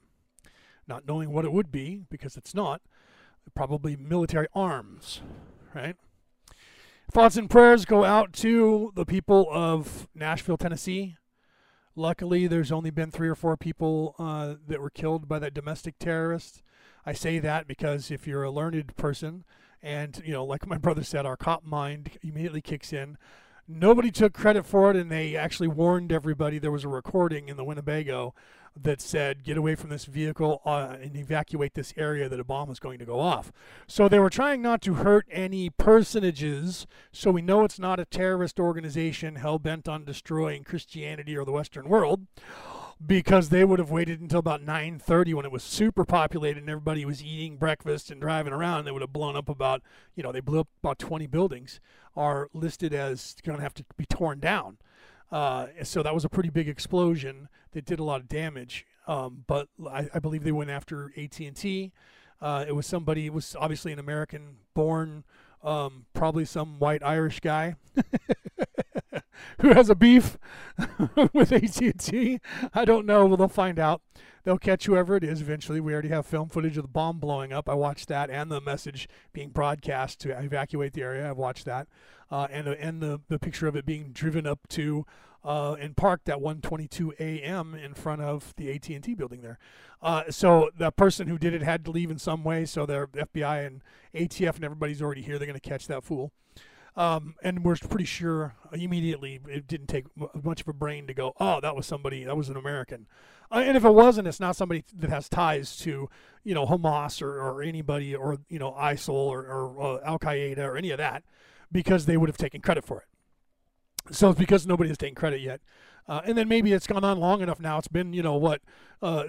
Not knowing what it would be, because it's not. Probably military arms. Right? Thoughts and prayers go out to the people of Nashville, Tennessee. Luckily, there's only been 3 or 4 people that were killed by that domestic terrorist. I say that because if you're a learned person, and, you know, like my brother said, our cop mind immediately kicks in. Nobody took credit for it, and they actually warned everybody. There was a recording in the Winnebago that said, get away from this vehicle and evacuate this area that a bomb is going to go off. So they were trying not to hurt any personages, so we know it's not a terrorist organization hell-bent on destroying Christianity or the Western world, because they would have waited until about 9:30 when it was super populated and everybody was eating breakfast and driving around. They would have blown up about, you know, they blew up about 20 buildings are listed as going to have to be torn down. So that was a pretty big explosion that did a lot of damage. But I believe they went after AT&T. It was somebody, it was obviously an American-born, probably some white Irish guy who has a beef with AT&T. I don't know. Well, they'll find out. They'll catch whoever it is eventually. We already have film footage of the bomb blowing up. I watched that, and the message being broadcast to evacuate the area. I've watched that. And the picture of it being driven up to and parked at 1:22 a.m. in front of the AT&T building there. So the person who did it had to leave in some way, so their FBI and ATF and everybody's already here. They're going to catch that fool. And we're pretty sure immediately it didn't take much of a brain to go, oh, that was somebody, that was an American. And if it wasn't, it's not somebody that has ties to, you know, Hamas or anybody, or, you know, ISIL or Al-Qaeda or any of that, because they would have taken credit for it. So it's because nobody has taken credit yet. And then maybe it's gone on long enough now. It's been, you know, what,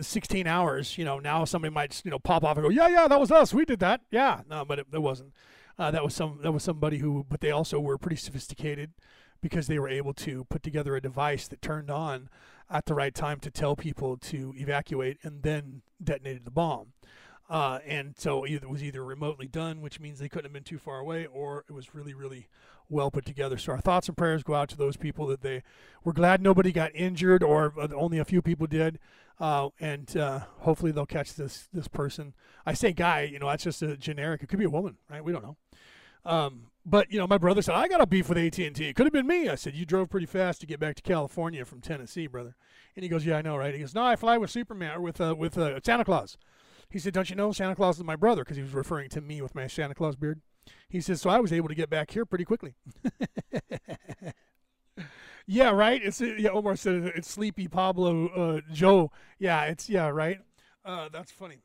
16 hours, you know, now somebody might, you know, pop off and go, yeah, yeah, that was us. We did that. Yeah. No, but it wasn't. That was somebody who, but they also were pretty sophisticated, because they were able to put together a device that turned on at the right time to tell people to evacuate, and then detonated the bomb. And so it was either remotely done, which means they couldn't have been too far away, or it was really, really well put together. So our thoughts and prayers go out to those people. That they were glad nobody got injured, or only a few people did. And hopefully they'll catch this person. I say guy, you know, that's just a generic. It could be a woman, right? We don't know. But, you know, my brother said, I got a beef with AT&T. It could have been me. I said, you drove pretty fast to get back to California from Tennessee, brother. And he goes, yeah, I know, right? He goes, no, I fly with Superman, or with Santa Claus. He said, don't you know Santa Claus is my brother? Because he was referring to me with my Santa Claus beard. He says, so I was able to get back here pretty quickly. Yeah, right? It's, yeah, Omar said it's Sleepy Pablo Joe. Yeah, it's, yeah, right? That's funny.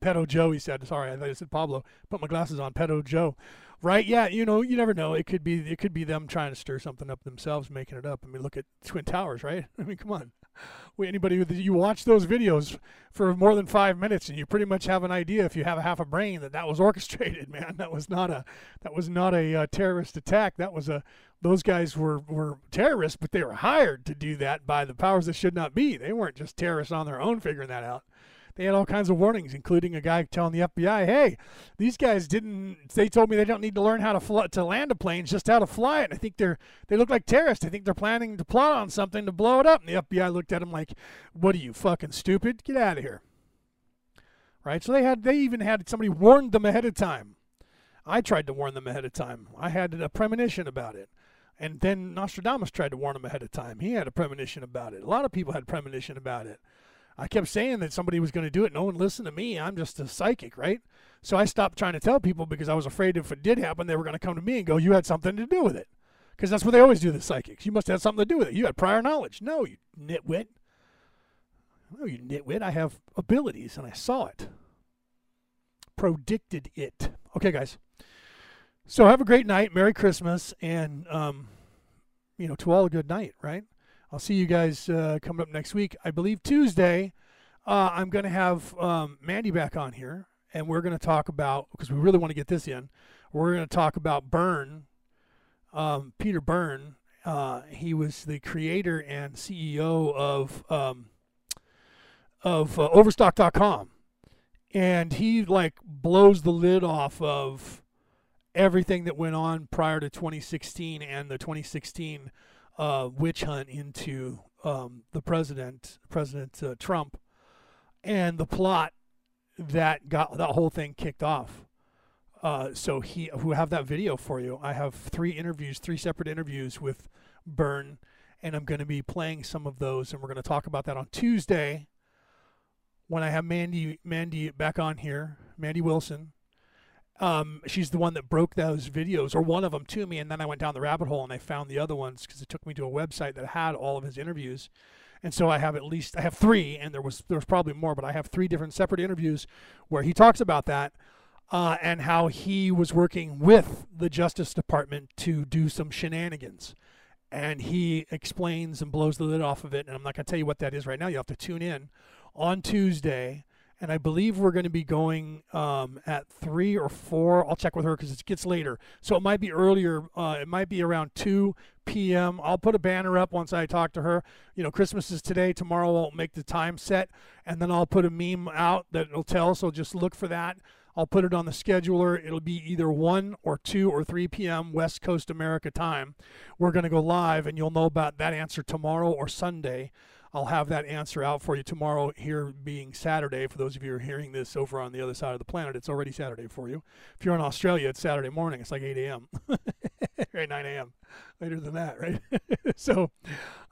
Pedo Joe, he said. Sorry, I thought you said Pablo. Put my glasses on. Pedo Joe. Right? Yeah, you know, you never know. It could be them trying to stir something up themselves, making it up. I mean, look at Twin Towers, right? I mean, come on. Anybody you watch those videos for more than 5 minutes, and you pretty much have an idea, if you have a half a brain, that was orchestrated, man. That was not a terrorist attack. That was a those guys were terrorists, but they were hired to do that by the powers that should not be. They weren't just terrorists on their own figuring that out. They had all kinds of warnings, including a guy telling the FBI, hey, these guys didn't, they told me they don't need to learn how to land a plane, just how to fly it. I think they look like terrorists. I think they're planning to plot on something to blow it up. And the FBI looked at him like, what are you, fucking stupid? Get out of here. Right? So they even had somebody warned them ahead of time. I tried to warn them ahead of time. I had a premonition about it. And then Nostradamus tried to warn them ahead of time. He had a premonition about it. A lot of people had premonition about it. I kept saying that somebody was going to do it. No one listened to me. I'm just a psychic, right? So I stopped trying to tell people because I was afraid if it did happen, they were going to come to me and go, you had something to do with it. Because that's what they always do, the psychics. You must have something to do with it. You had prior knowledge. No, you nitwit. No, you nitwit. I have abilities, and I saw it. Predicted it. Okay, guys. So have a great night. Merry Christmas. And, you know, to all a good night, right? I'll see you guys coming up next week. I believe Tuesday I'm going to have Mandy back on here, and we're going to talk about, because we really want to get this in, we're going to talk about Byrne, Peter Byrne. He was the creator and CEO of Overstock.com, and he, like, blows the lid off of everything that went on prior to 2016 and the 2016 witch hunt into the President Trump, and the plot that got that whole thing kicked off. So he, who have that video for you. I have three separate interviews with Byrne, and I'm going to be playing some of those, and we're going to talk about that on Tuesday when I have Mandy back on here, Mandy Wilson. She's the one that broke those videos, or one of them, to me, and then I went down the rabbit hole and I found the other ones because it took me to a website that had all of his interviews. And so I have three, and there was probably more, but I have three different separate interviews where he talks about that and how he was working with the Justice Department to do some shenanigans. And he explains and blows the lid off of it, and I'm not going to tell you what that is right now. You'll have to tune in on Tuesday. And I believe we're going to be going at 3 or 4. I'll check with her because it gets later. So it might be earlier. It might be around 2 p.m. I'll put a banner up once I talk to her. You know, Christmas is today. Tomorrow I'll make the time set. And then I'll put a meme out that will tell. So just look for that. I'll put it on the scheduler. It'll be either 1 or 2 or 3 p.m. West Coast America time. We're going to go live, and you'll know about that answer tomorrow or Sunday. I'll have that answer out for you tomorrow, here being Saturday. For those of you who are hearing this over on the other side of the planet, it's already Saturday for you. If you're in Australia, it's Saturday morning. It's like 8 a.m. right, 9 a.m. Later than that, right? So,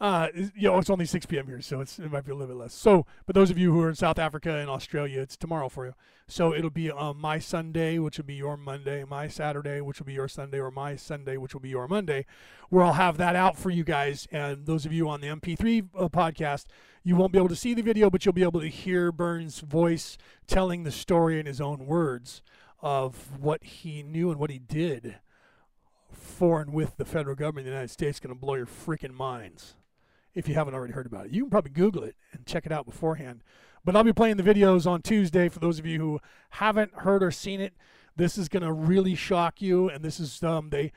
you know, it's only 6 p.m. here, so it might be a little bit less. So, but those of you who are in South Africa and Australia, it's tomorrow for you. So it'll be my Sunday, which will be your Monday, my Saturday, which will be your Sunday, or my Sunday, which will be your Monday, where I'll have that out for you guys. And those of you on the MP3 podcast, you won't be able to see the video, but you'll be able to hear Byrne's voice telling the story in his own words of what he knew and what he did for and with the federal government of the United States. Going to blow your freaking minds if you haven't already heard about it. You can probably Google it and check it out beforehand. But I'll be playing the videos on Tuesday for those of you who haven't heard or seen it. This is going to really shock you, and this is they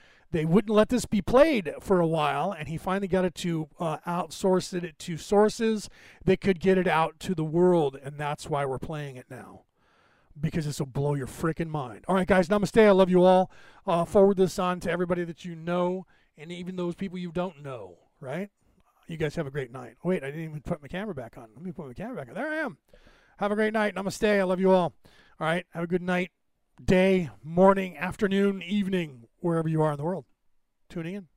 wouldn't let this be played for a while, and he finally got it to outsource it to sources that could get it out to the world, and that's why we're playing it now, because this will blow your freaking mind. All right, guys, namaste. I love you all. Forward this on to everybody that you know, and even those people you don't know, right? You guys have a great night. Wait, I didn't even put my camera back on. Let me put my camera back on. There I am. Have a great night. Namaste. I love you all. All right, have a good night, day, morning, afternoon, evening, wherever you are in the world. Tuning in.